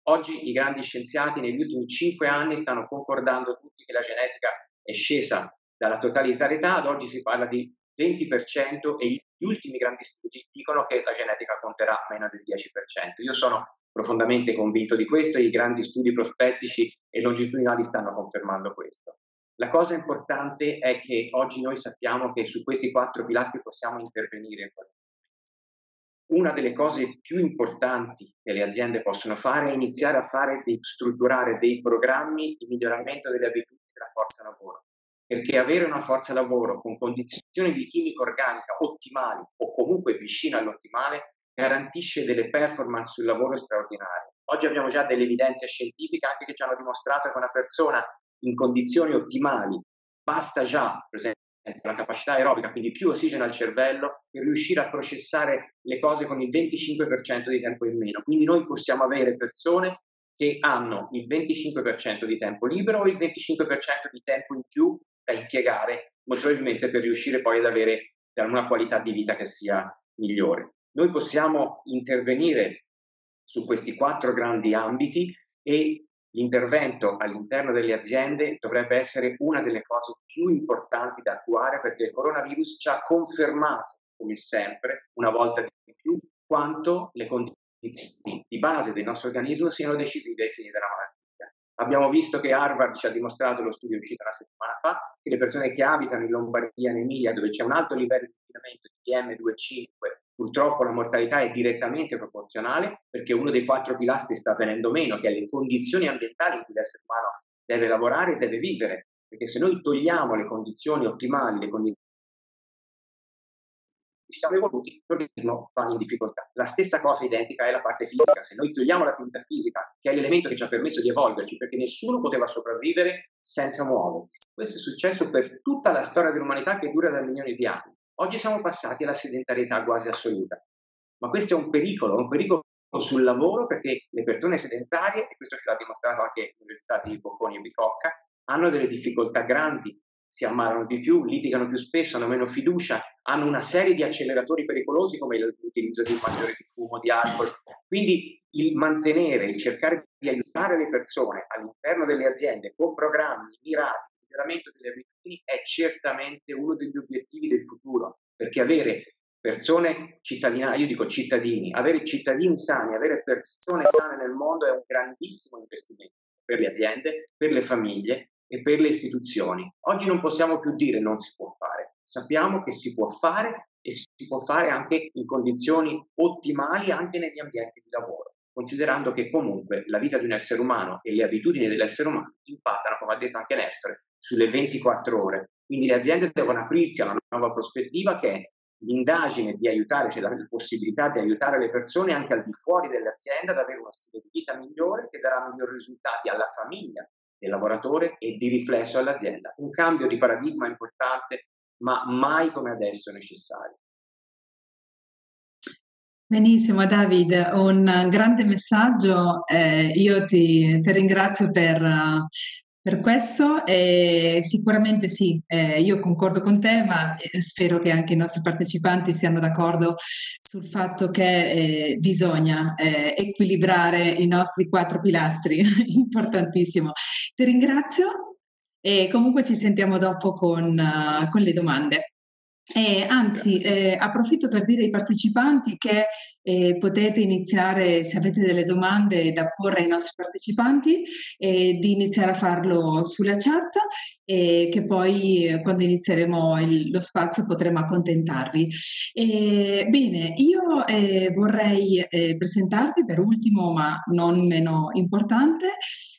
Oggi i grandi scienziati negli ultimi cinque anni stanno concordando tutti che la genetica è scesa dalla totalitarietà, ad oggi si parla di venti per cento, e gli ultimi grandi studi dicono che la genetica conterà meno del dieci per cento. Io sono profondamente convinto di questo, e i grandi studi prospettici e longitudinali stanno confermando questo. La cosa importante è che oggi noi sappiamo che su questi quattro pilastri possiamo intervenire. Una delle cose più importanti che le aziende possono fare è iniziare a fare, di strutturare dei programmi di miglioramento delle abitudini della forza lavoro. Perché avere una forza lavoro con condizioni di chimica organica ottimali, o comunque vicina all'ottimale, garantisce delle performance sul lavoro straordinarie. Oggi abbiamo già delle evidenze scientifiche anche che ci hanno dimostrato che una persona in condizioni ottimali basta già, per esempio, la capacità aerobica, quindi più ossigeno al cervello, per riuscire a processare le cose con il venticinque per cento di tempo in meno. Quindi noi possiamo avere persone che hanno il venticinque per cento di tempo libero o il venticinque per cento di tempo in più da impiegare, molto probabilmente per riuscire poi ad avere una qualità di vita che sia migliore. Noi possiamo intervenire su questi quattro grandi ambiti, e l'intervento all'interno delle aziende dovrebbe essere una delle cose più importanti da attuare, perché il coronavirus ci ha confermato, come sempre, una volta di più, quanto le condizioni di base del nostro organismo siano decisive ai fini della malattia. Abbiamo visto che Harvard ci ha dimostrato, lo studio uscito una settimana fa, che le persone che abitano in Lombardia, in Emilia, dove c'è un alto livello di inquinamento di P M due virgola cinque, purtroppo la mortalità è direttamente proporzionale, perché uno dei quattro pilastri sta venendo meno, che è le condizioni ambientali in cui l'essere umano deve lavorare e deve vivere, perché se noi togliamo le condizioni ottimali, le condizioni ci siamo evoluti, l'organismo va in difficoltà. La stessa cosa identica è la parte fisica. Se noi togliamo l'attività fisica, che è l'elemento che ci ha permesso di evolverci, perché nessuno poteva sopravvivere senza muoversi. Questo è successo per tutta la storia dell'umanità, che dura da milioni di anni. Oggi siamo passati alla sedentarietà quasi assoluta. Ma questo è un pericolo, un pericolo sul lavoro, perché le persone sedentarie, e questo ce l'ha dimostrato anche l'Università di Bocconi e Bicocca, hanno delle difficoltà grandi, si ammalano di più, litigano più spesso, hanno meno fiducia, hanno una serie di acceleratori pericolosi come l'utilizzo di un maggiore di fumo, di alcol. Quindi il mantenere, il cercare di aiutare le persone all'interno delle aziende con programmi mirati, il miglioramento delle abitudini è certamente uno degli obiettivi del futuro, perché avere persone cittadine, io dico cittadini, avere cittadini sani, avere persone sane nel mondo è un grandissimo investimento per le aziende, per le famiglie e per le istituzioni. Oggi non possiamo più dire non si può fare, sappiamo che si può fare e si può fare anche in condizioni ottimali anche negli ambienti di lavoro, considerando che comunque la vita di un essere umano e le abitudini dell'essere umano impattano, come ha detto anche Nestore, sulle ventiquattro ore. Quindi le aziende devono aprirsi a una nuova prospettiva che è l'indagine di aiutare, cioè la possibilità di aiutare le persone anche al di fuori dell'azienda ad avere uno stile di vita migliore che darà migliori risultati alla famiglia del lavoratore e di riflesso all'azienda. Un cambio di paradigma importante, ma mai come adesso necessario. Benissimo David, un grande messaggio, eh, io ti, ti ringrazio per... Uh, Per questo eh, sicuramente sì, eh, io concordo con te, ma spero che anche i nostri partecipanti siano d'accordo sul fatto che eh, bisogna eh, equilibrare i nostri quattro pilastri, importantissimo. Ti ringrazio e comunque ci sentiamo dopo con, uh, con le domande. Eh, anzi, eh, approfitto per dire ai partecipanti che eh, potete iniziare, se avete delle domande da porre ai nostri partecipanti, eh, di iniziare a farlo sulla chat e eh, che poi eh, quando inizieremo il, lo spazio potremo accontentarvi. Eh, bene, io eh, vorrei eh, presentarvi per ultimo, ma non meno importante,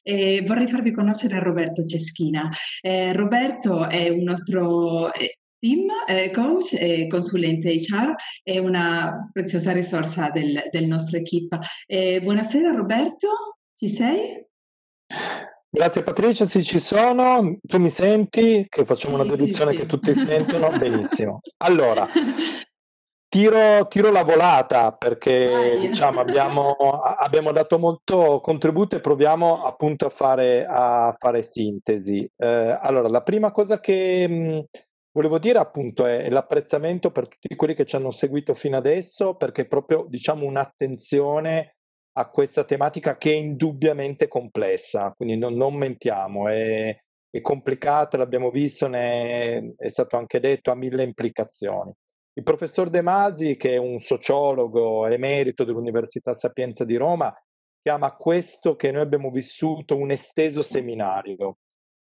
eh, vorrei farvi conoscere Roberto Ceschina. Eh, Roberto è un nostro... Eh, Team, eh, coach e eh, consulente H R, è una preziosa risorsa del, del nostro equipe. Eh, buonasera Roberto, ci sei? Grazie Patrizia, sì, ci sono, tu mi senti? Che facciamo sì, una deduzione sì, sì. Che tutti sentono? Benissimo. Allora, tiro, tiro la volata perché Vai. diciamo abbiamo, abbiamo dato molto contributo e proviamo appunto a fare, a fare sintesi. Eh, allora, la prima cosa che... Mh, volevo dire appunto è l'apprezzamento per tutti quelli che ci hanno seguito fino adesso, perché proprio diciamo un'attenzione a questa tematica che è indubbiamente complessa, quindi non, non mentiamo, è, è complicata, l'abbiamo visto, ne è, è stato anche detto, ha mille implicazioni. Il professor De Masi, che è un sociologo emerito dell'Università Sapienza di Roma, chiama questo che noi abbiamo vissuto un esteso seminario,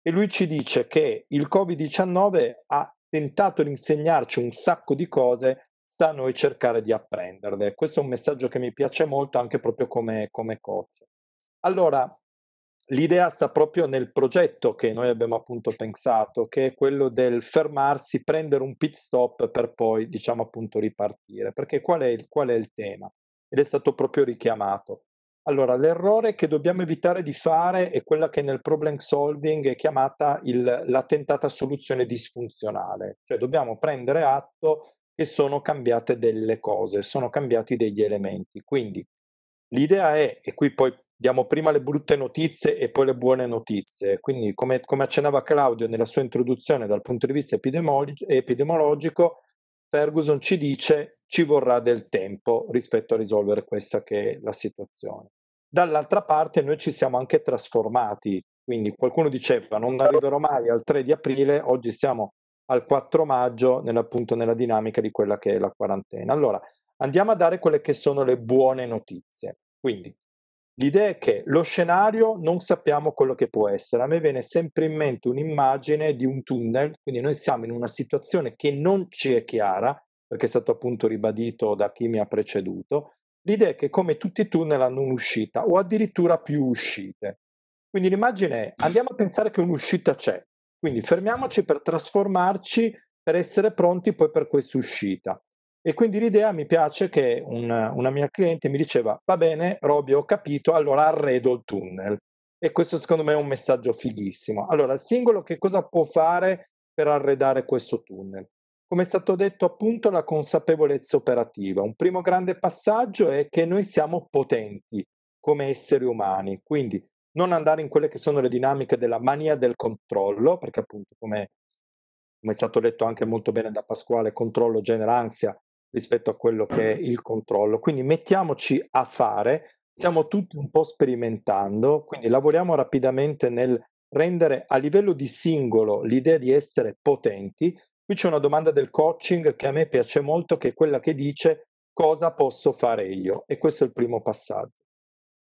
e lui ci dice che il covid diciannove ha tentato di insegnarci un sacco di cose, sta a noi cercare di apprenderle. Questo è un messaggio che mi piace molto anche proprio come, come coach. Allora, l'idea sta proprio nel progetto che noi abbiamo appunto pensato, che è quello del fermarsi, prendere un pit stop per poi, diciamo appunto, ripartire. Perché qual è il, qual è il tema? Ed è stato proprio richiamato. Allora, l'errore che dobbiamo evitare di fare è quella che nel problem solving è chiamata il, la tentata soluzione disfunzionale, cioè dobbiamo prendere atto che sono cambiate delle cose, sono cambiati degli elementi. Quindi l'idea è, e qui poi diamo prima le brutte notizie e poi le buone notizie, quindi come, come accennava Claudio nella sua introduzione dal punto di vista epidemiologico, Ferguson ci dice ci vorrà del tempo rispetto a risolvere questa che è la situazione. Dall'altra parte noi ci siamo anche trasformati, quindi qualcuno diceva non arriverò mai al tre di aprile, oggi siamo al quattro maggio nell'appunto nella dinamica di quella che è la quarantena. Allora andiamo a dare quelle che sono le buone notizie, quindi l'idea è che lo scenario non sappiamo quello che può essere, a me viene sempre in mente un'immagine di un tunnel, quindi noi siamo in una situazione che non ci è chiara, perché è stato appunto ribadito da chi mi ha preceduto, l'idea è che come tutti i tunnel hanno un'uscita o addirittura più uscite. Quindi l'immagine è, andiamo a pensare che un'uscita c'è, quindi fermiamoci per trasformarci, per essere pronti poi per questa uscita. E quindi l'idea mi piace che una, una mia cliente mi diceva, va bene Roby, ho capito, allora arredo il tunnel. E questo secondo me è un messaggio fighissimo. Allora, il singolo che cosa può fare per arredare questo tunnel? Come è stato detto appunto, la consapevolezza operativa. Un primo grande passaggio è che noi siamo potenti come esseri umani, quindi non andare in quelle che sono le dinamiche della mania del controllo, perché appunto come, come è stato detto anche molto bene da Pasquale, controllo genera ansia rispetto a quello che è il controllo. Quindi mettiamoci a fare, stiamo tutti un po' sperimentando, quindi lavoriamo rapidamente nel rendere a livello di singolo l'idea di essere potenti. Qui c'è una domanda del coaching che a me piace molto, che è quella che dice cosa posso fare io, e questo è il primo passaggio.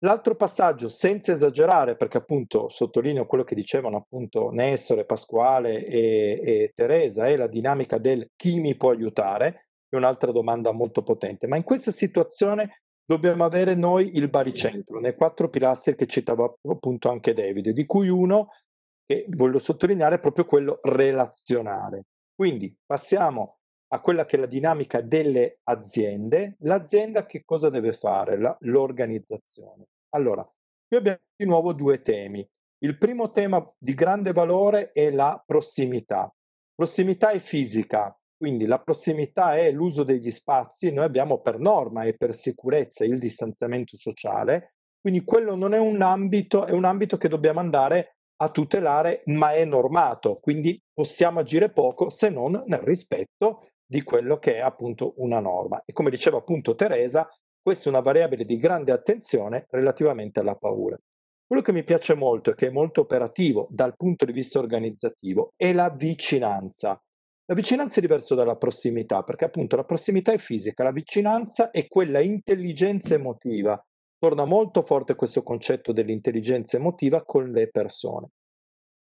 L'altro passaggio, senza esagerare, perché appunto sottolineo quello che dicevano appunto Nestore, Pasquale e, e Teresa, è la dinamica del chi mi può aiutare, è un'altra domanda molto potente, ma in questa situazione dobbiamo avere noi il baricentro, nei quattro pilastri che citava appunto anche David, di cui uno, che voglio sottolineare, è proprio quello relazionale. Quindi passiamo a quella che è la dinamica delle aziende. L'azienda che cosa deve fare? La, l'organizzazione. Allora, qui abbiamo di nuovo due temi. Il primo tema di grande valore è la prossimità. Prossimità è fisica, quindi la prossimità è l'uso degli spazi. Noi abbiamo per norma e per sicurezza il distanziamento sociale, quindi quello non è un ambito, è un ambito che dobbiamo andare a tutelare, ma è normato, quindi possiamo agire poco se non nel rispetto di quello che è appunto una norma. E come diceva appunto Teresa, questa è una variabile di grande attenzione relativamente alla paura. Quello che mi piace molto e che è molto operativo dal punto di vista organizzativo è la vicinanza. La vicinanza è diversa dalla prossimità, perché appunto la prossimità è fisica, la vicinanza è quella intelligenza emotiva. Torna molto forte questo concetto dell'intelligenza emotiva con le persone.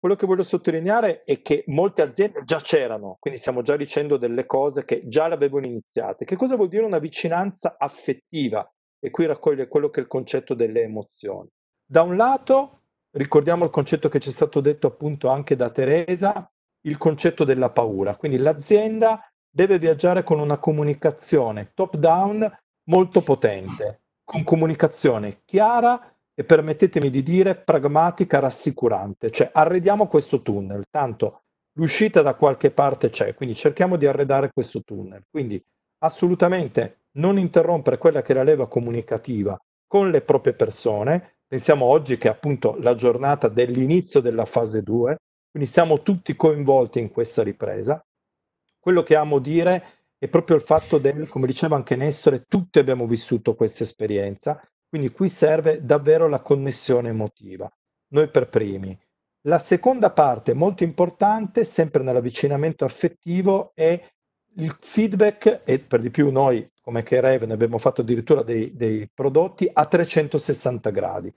Quello che voglio sottolineare è che molte aziende già c'erano, quindi stiamo già dicendo delle cose che già le avevano iniziate. Che cosa vuol dire una vicinanza affettiva? E qui raccoglie quello che è il concetto delle emozioni. Da un lato, ricordiamo il concetto che ci è stato detto appunto anche da Teresa, il concetto della paura. Quindi l'azienda deve viaggiare con una comunicazione top-down molto potente, con comunicazione chiara, e permettetemi di dire pragmatica, rassicurante, cioè arrediamo questo tunnel, tanto l'uscita da qualche parte c'è, quindi cerchiamo di arredare questo tunnel, quindi assolutamente non interrompere quella che è la leva comunicativa con le proprie persone. Pensiamo oggi che è appunto la giornata dell'inizio della fase due, quindi siamo tutti coinvolti in questa ripresa. Quello che amo dire è proprio il fatto del, come diceva anche Nestore, tutti abbiamo vissuto questa esperienza, quindi qui serve davvero la connessione emotiva, noi per primi. La seconda parte molto importante, sempre nell'avvicinamento affettivo, è il feedback, e per di più noi come Ci Reva ne abbiamo fatto addirittura dei, dei prodotti a trecentosessanta gradi.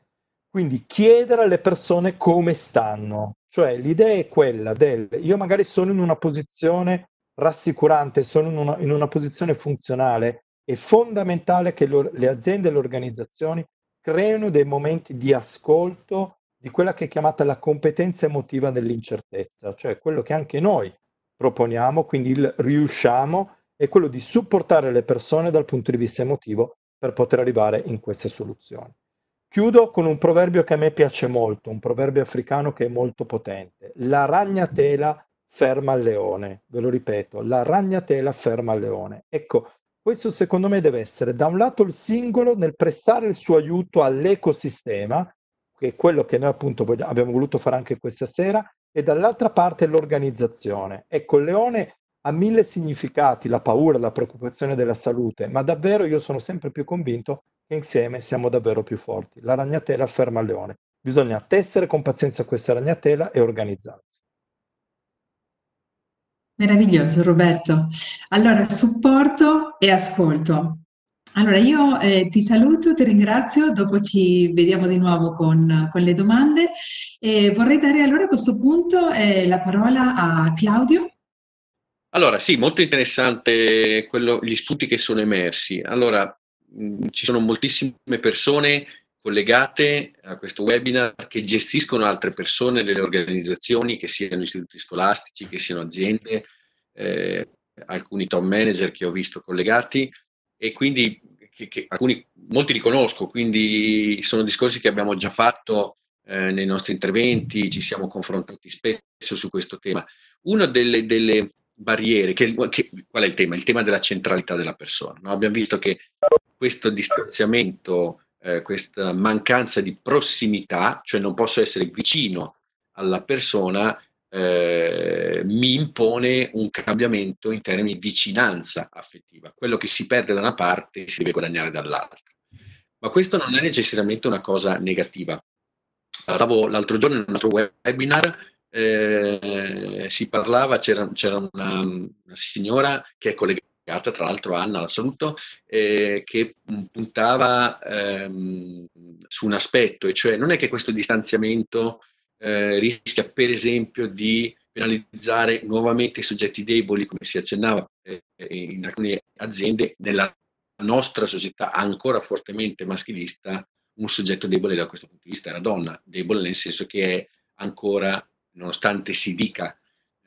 Quindi chiedere alle persone come stanno, cioè l'idea è quella del, io magari sono in una posizione rassicurante, sono in una, in una posizione funzionale. È fondamentale che lo, le aziende e le organizzazioni creino dei momenti di ascolto di quella che è chiamata la competenza emotiva dell'incertezza, cioè quello che anche noi proponiamo, quindi il riusciamo, è quello di supportare le persone dal punto di vista emotivo per poter arrivare in queste soluzioni. Chiudo con un proverbio che a me piace molto, un proverbio africano che è molto potente: la ragnatela ferma il leone. Ve lo ripeto, la ragnatela ferma il leone. Ecco, questo secondo me deve essere da un lato il singolo nel prestare il suo aiuto all'ecosistema, che è quello che noi appunto vogliamo, abbiamo voluto fare anche questa sera, e dall'altra parte l'organizzazione. Ecco, il leone ha mille significati, la paura, la preoccupazione della salute, ma davvero io sono sempre più convinto che insieme siamo davvero più forti. La ragnatela ferma il leone. Bisogna tessere con pazienza questa ragnatela e organizzarsi. Meraviglioso Roberto. Allora, supporto e ascolto. Allora, io eh, ti saluto, ti ringrazio, dopo ci vediamo di nuovo con, con le domande. E vorrei dare allora a questo punto eh, la parola a Claudio. Allora, sì, molto interessante quello, gli spunti che sono emersi. Allora, mh, ci sono moltissime persone collegate a questo webinar che gestiscono altre persone nelle organizzazioni, che siano istituti scolastici, che siano aziende, eh, alcuni top manager che ho visto collegati, e quindi che, che alcuni, molti li conosco, quindi sono discorsi che abbiamo già fatto eh, nei nostri interventi, ci siamo confrontati spesso su questo tema. Una delle, delle barriere, che, che, qual è il tema? Il tema della centralità della persona, no? Abbiamo visto che questo distanziamento, eh, questa mancanza di prossimità, cioè non posso essere vicino alla persona, Eh, mi impone un cambiamento in termini di vicinanza affettiva. Quello che si perde da una parte si deve guadagnare dall'altra. Ma questo non è necessariamente una cosa negativa. Stavo l'altro giorno in un altro webinar, eh, si parlava, c'era, c'era una, una signora che è collegata, tra l'altro Anna, la saluto, eh, che puntava ehm, su un aspetto, e cioè non è che questo distanziamento Eh, rischia per esempio di penalizzare nuovamente i soggetti deboli, come si accennava eh, in alcune aziende. Nella nostra società ancora fortemente maschilista, un soggetto debole da questo punto di vista è la donna, debole nel senso che è ancora, nonostante si dica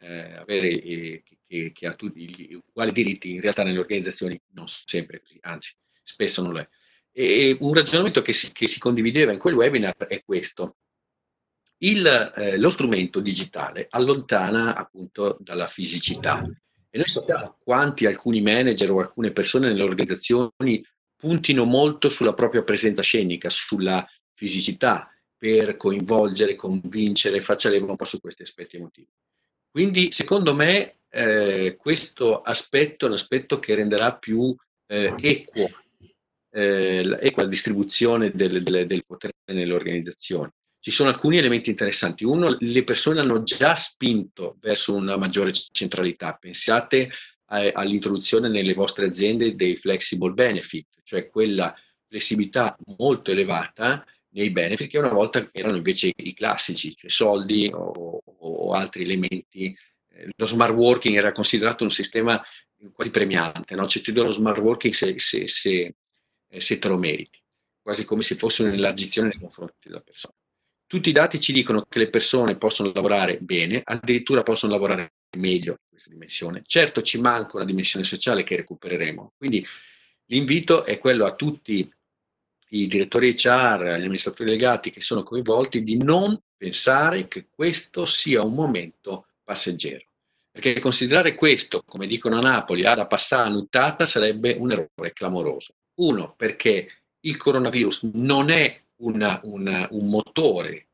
eh, avere eh, che, che ha tutti gli uguali diritti, in realtà nelle organizzazioni non sempre così, anzi spesso non lo è. E, e un ragionamento che si, che si condivideva in quel webinar è questo. Il, eh, lo strumento digitale allontana appunto dalla fisicità, e noi sappiamo quanti alcuni manager o alcune persone nelle organizzazioni puntino molto sulla propria presenza scenica, sulla fisicità, per coinvolgere, convincere, faccia leva un po' su questi aspetti emotivi. Quindi secondo me eh, questo aspetto è un aspetto che renderà più eh, equo, eh, equa la distribuzione del, del, del potere nelle organizzazioni. Ci sono alcuni elementi interessanti. Uno, le persone hanno già spinto verso una maggiore centralità. Pensate a, all'introduzione nelle vostre aziende dei flexible benefit, cioè quella flessibilità molto elevata nei benefit che una volta erano invece i classici, cioè soldi o, o altri elementi. Lo smart working era considerato un sistema quasi premiante, no? Cioè ti do lo smart working se, se, se, se te lo meriti, quasi come se fosse un'elargizione nei confronti della persona. Tutti i dati ci dicono che le persone possono lavorare bene, addirittura possono lavorare meglio in questa dimensione. Certo, ci manca una dimensione sociale che recupereremo. Quindi l'invito è quello a tutti i direttori H R, agli amministratori delegati che sono coinvolti, di non pensare che questo sia un momento passeggero. Perché considerare questo, come dicono a Napoli, ad passare a nuttata, sarebbe un errore clamoroso. Uno, perché il coronavirus non è Una, una, un motore,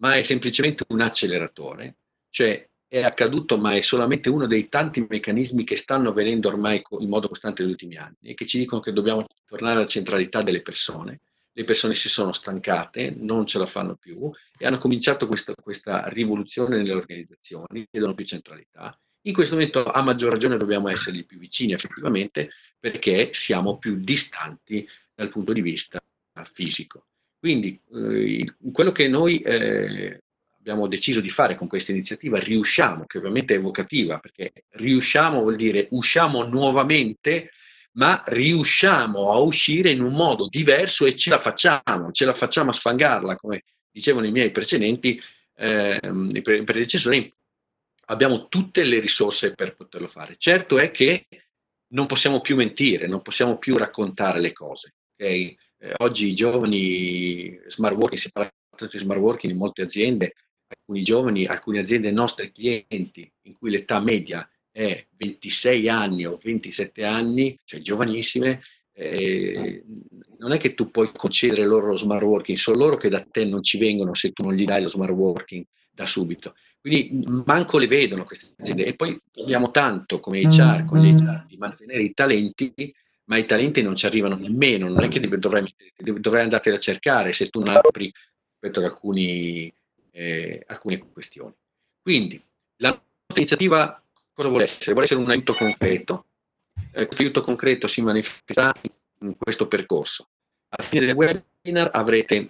ma è semplicemente un acceleratore, cioè è accaduto, ma è solamente uno dei tanti meccanismi che stanno avvenendo ormai in modo costante negli ultimi anni e che ci dicono che dobbiamo tornare alla centralità delle persone. Le persone si sono stancate, non ce la fanno più e hanno cominciato questa, questa rivoluzione nelle organizzazioni, chiedono più centralità. In questo momento a maggior ragione dobbiamo essergli più vicini effettivamente, perché siamo più distanti dal punto di vista fisico. Quindi eh, quello che noi eh, abbiamo deciso di fare con questa iniziativa Riusciamo, che ovviamente è evocativa, perché riusciamo vuol dire usciamo nuovamente, ma riusciamo a uscire in un modo diverso e ce la facciamo, ce la facciamo a sfangarla, come dicevano i miei precedenti, eh, i predecessori. Abbiamo tutte le risorse per poterlo fare. Certo è che non possiamo più mentire, non possiamo più raccontare le cose, ok? Eh, oggi i giovani, smart working, si parla di smart working in molte aziende, alcuni giovani, alcune aziende nostre clienti in cui l'età media è ventisei anni o ventisette anni, cioè giovanissime, eh, non è che tu puoi concedere loro lo smart working, sono loro che da te non ci vengono se tu non gli dai lo smart working da subito. Quindi manco le vedono queste aziende. E poi parliamo tanto come H R, con gli H R, di mantenere i talenti, ma i talenti non ci arrivano nemmeno, non è che dovrai, dovrai andarteli a cercare se tu non apri rispetto ad alcuni, eh, alcune questioni. Quindi la nostra iniziativa cosa vuole essere? Vuole essere un aiuto concreto, eh, questo aiuto concreto si manifesta in questo percorso. Alla fine del webinar avrete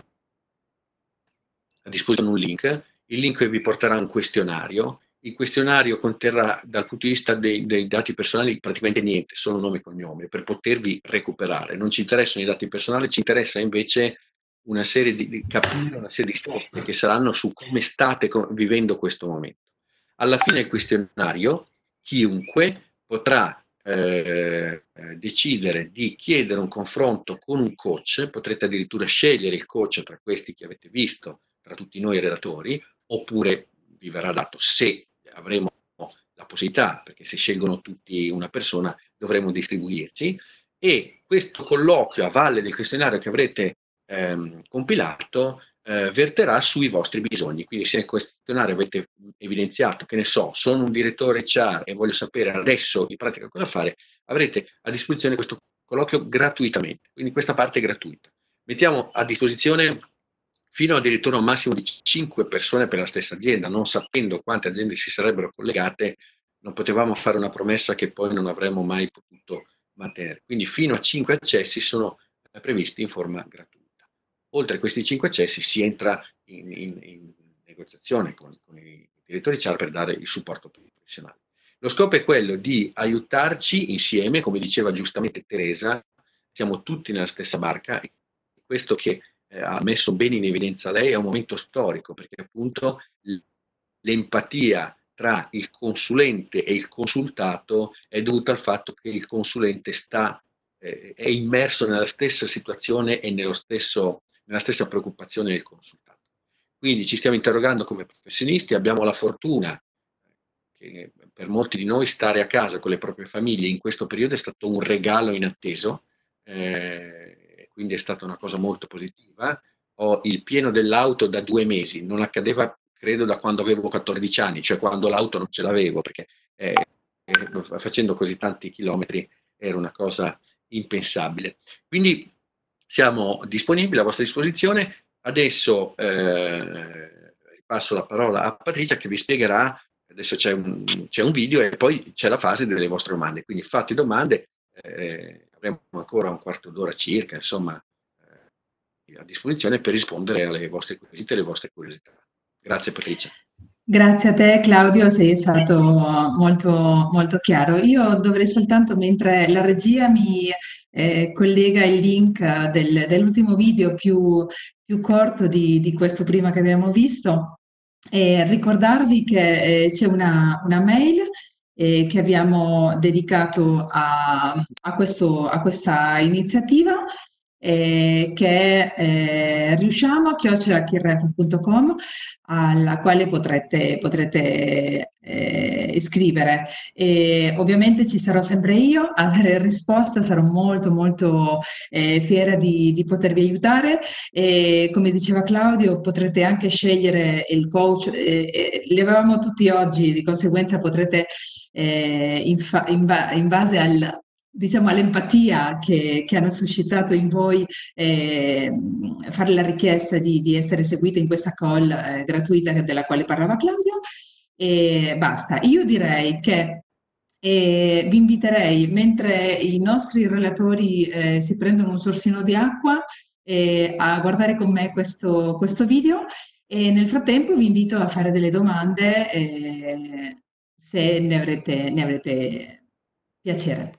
a disposizione un link, il link vi porterà a un questionario. Il questionario conterrà dal punto di vista dei, dei dati personali praticamente niente, solo nome e cognome, per potervi recuperare. Non ci interessano i dati personali, ci interessa invece una serie di, di capire una serie di storie che saranno su come state vivendo questo momento. Alla fine del questionario chiunque potrà eh, decidere di chiedere un confronto con un coach, potrete addirittura scegliere il coach tra questi che avete visto, tra tutti noi relatori, oppure vi verrà dato, se avremo la possibilità, perché se scelgono tutti una persona dovremo distribuirci, e questo colloquio a valle del questionario che avrete ehm, compilato eh, verterà sui vostri bisogni. Quindi se nel questionario avete evidenziato, che ne so, sono un direttore acca erre e voglio sapere adesso in pratica cosa fare, avrete a disposizione questo colloquio gratuitamente, quindi questa parte è gratuita. Mettiamo a disposizione fino addirittura a un massimo di cinque persone per la stessa azienda, non sapendo quante aziende si sarebbero collegate, non potevamo fare una promessa che poi non avremmo mai potuto mantenere. Quindi fino a cinque accessi sono previsti in forma gratuita. Oltre a questi cinque accessi si entra in, in, in negoziazione con, con i direttori acca erre per dare il supporto professionale. Lo scopo è quello di aiutarci insieme, come diceva giustamente Teresa, siamo tutti nella stessa barca, e questo che Eh, ha messo bene in evidenza lei, è un momento storico, perché appunto l'empatia tra il consulente e il consultato è dovuta al fatto che il consulente sta, eh, è immerso nella stessa situazione e nello stesso, nella stessa preoccupazione del consultato. Quindi ci stiamo interrogando come professionisti, abbiamo la fortuna che per molti di noi stare a casa con le proprie famiglie in questo periodo è stato un regalo inatteso, eh, quindi è stata una cosa molto positiva. Ho il pieno dell'auto da due mesi, non accadeva credo da quando avevo quattordici anni, cioè quando l'auto non ce l'avevo, perché eh, facendo così tanti chilometri era una cosa impensabile. Quindi siamo disponibili, a vostra disposizione. Adesso eh, passo la parola a Patrizia che vi spiegherà, adesso c'è un, c'è un video e poi c'è la fase delle vostre domande, quindi fate domande. Eh, avremo ancora un quarto d'ora circa, insomma, eh, a disposizione per rispondere alle vostre quesite e alle vostre curiosità. Grazie Patrizia. Grazie a te Claudio, sei stato molto, molto chiaro. Io dovrei soltanto, mentre la regia mi eh, collega il link del, dell'ultimo video più, più corto di, di questo prima che abbiamo visto, eh, ricordarvi che eh, c'è una, una mail Eh, che abbiamo dedicato a, a, questo, a questa iniziativa, eh, che eh, riusciamo a chiocciola chirre punto com, alla quale potrete, potrete eh, iscrivere. E ovviamente ci sarò sempre io a dare risposta, sarò molto molto eh, fiera di, di potervi aiutare. E come diceva Claudio, potrete anche scegliere il coach, eh, eh, li avevamo tutti oggi, di conseguenza potrete eh, in, fa, in, ba, in base al, diciamo, all'empatia che, che hanno suscitato in voi, eh, fare la richiesta di, di essere seguita in questa call eh, gratuita della quale parlava Claudio. E basta, io direi che eh, vi inviterei, mentre i nostri relatori eh, si prendono un sorsino di acqua, eh, a guardare con me questo, questo video, e nel frattempo vi invito a fare delle domande eh, se ne avrete, ne avrete piacere.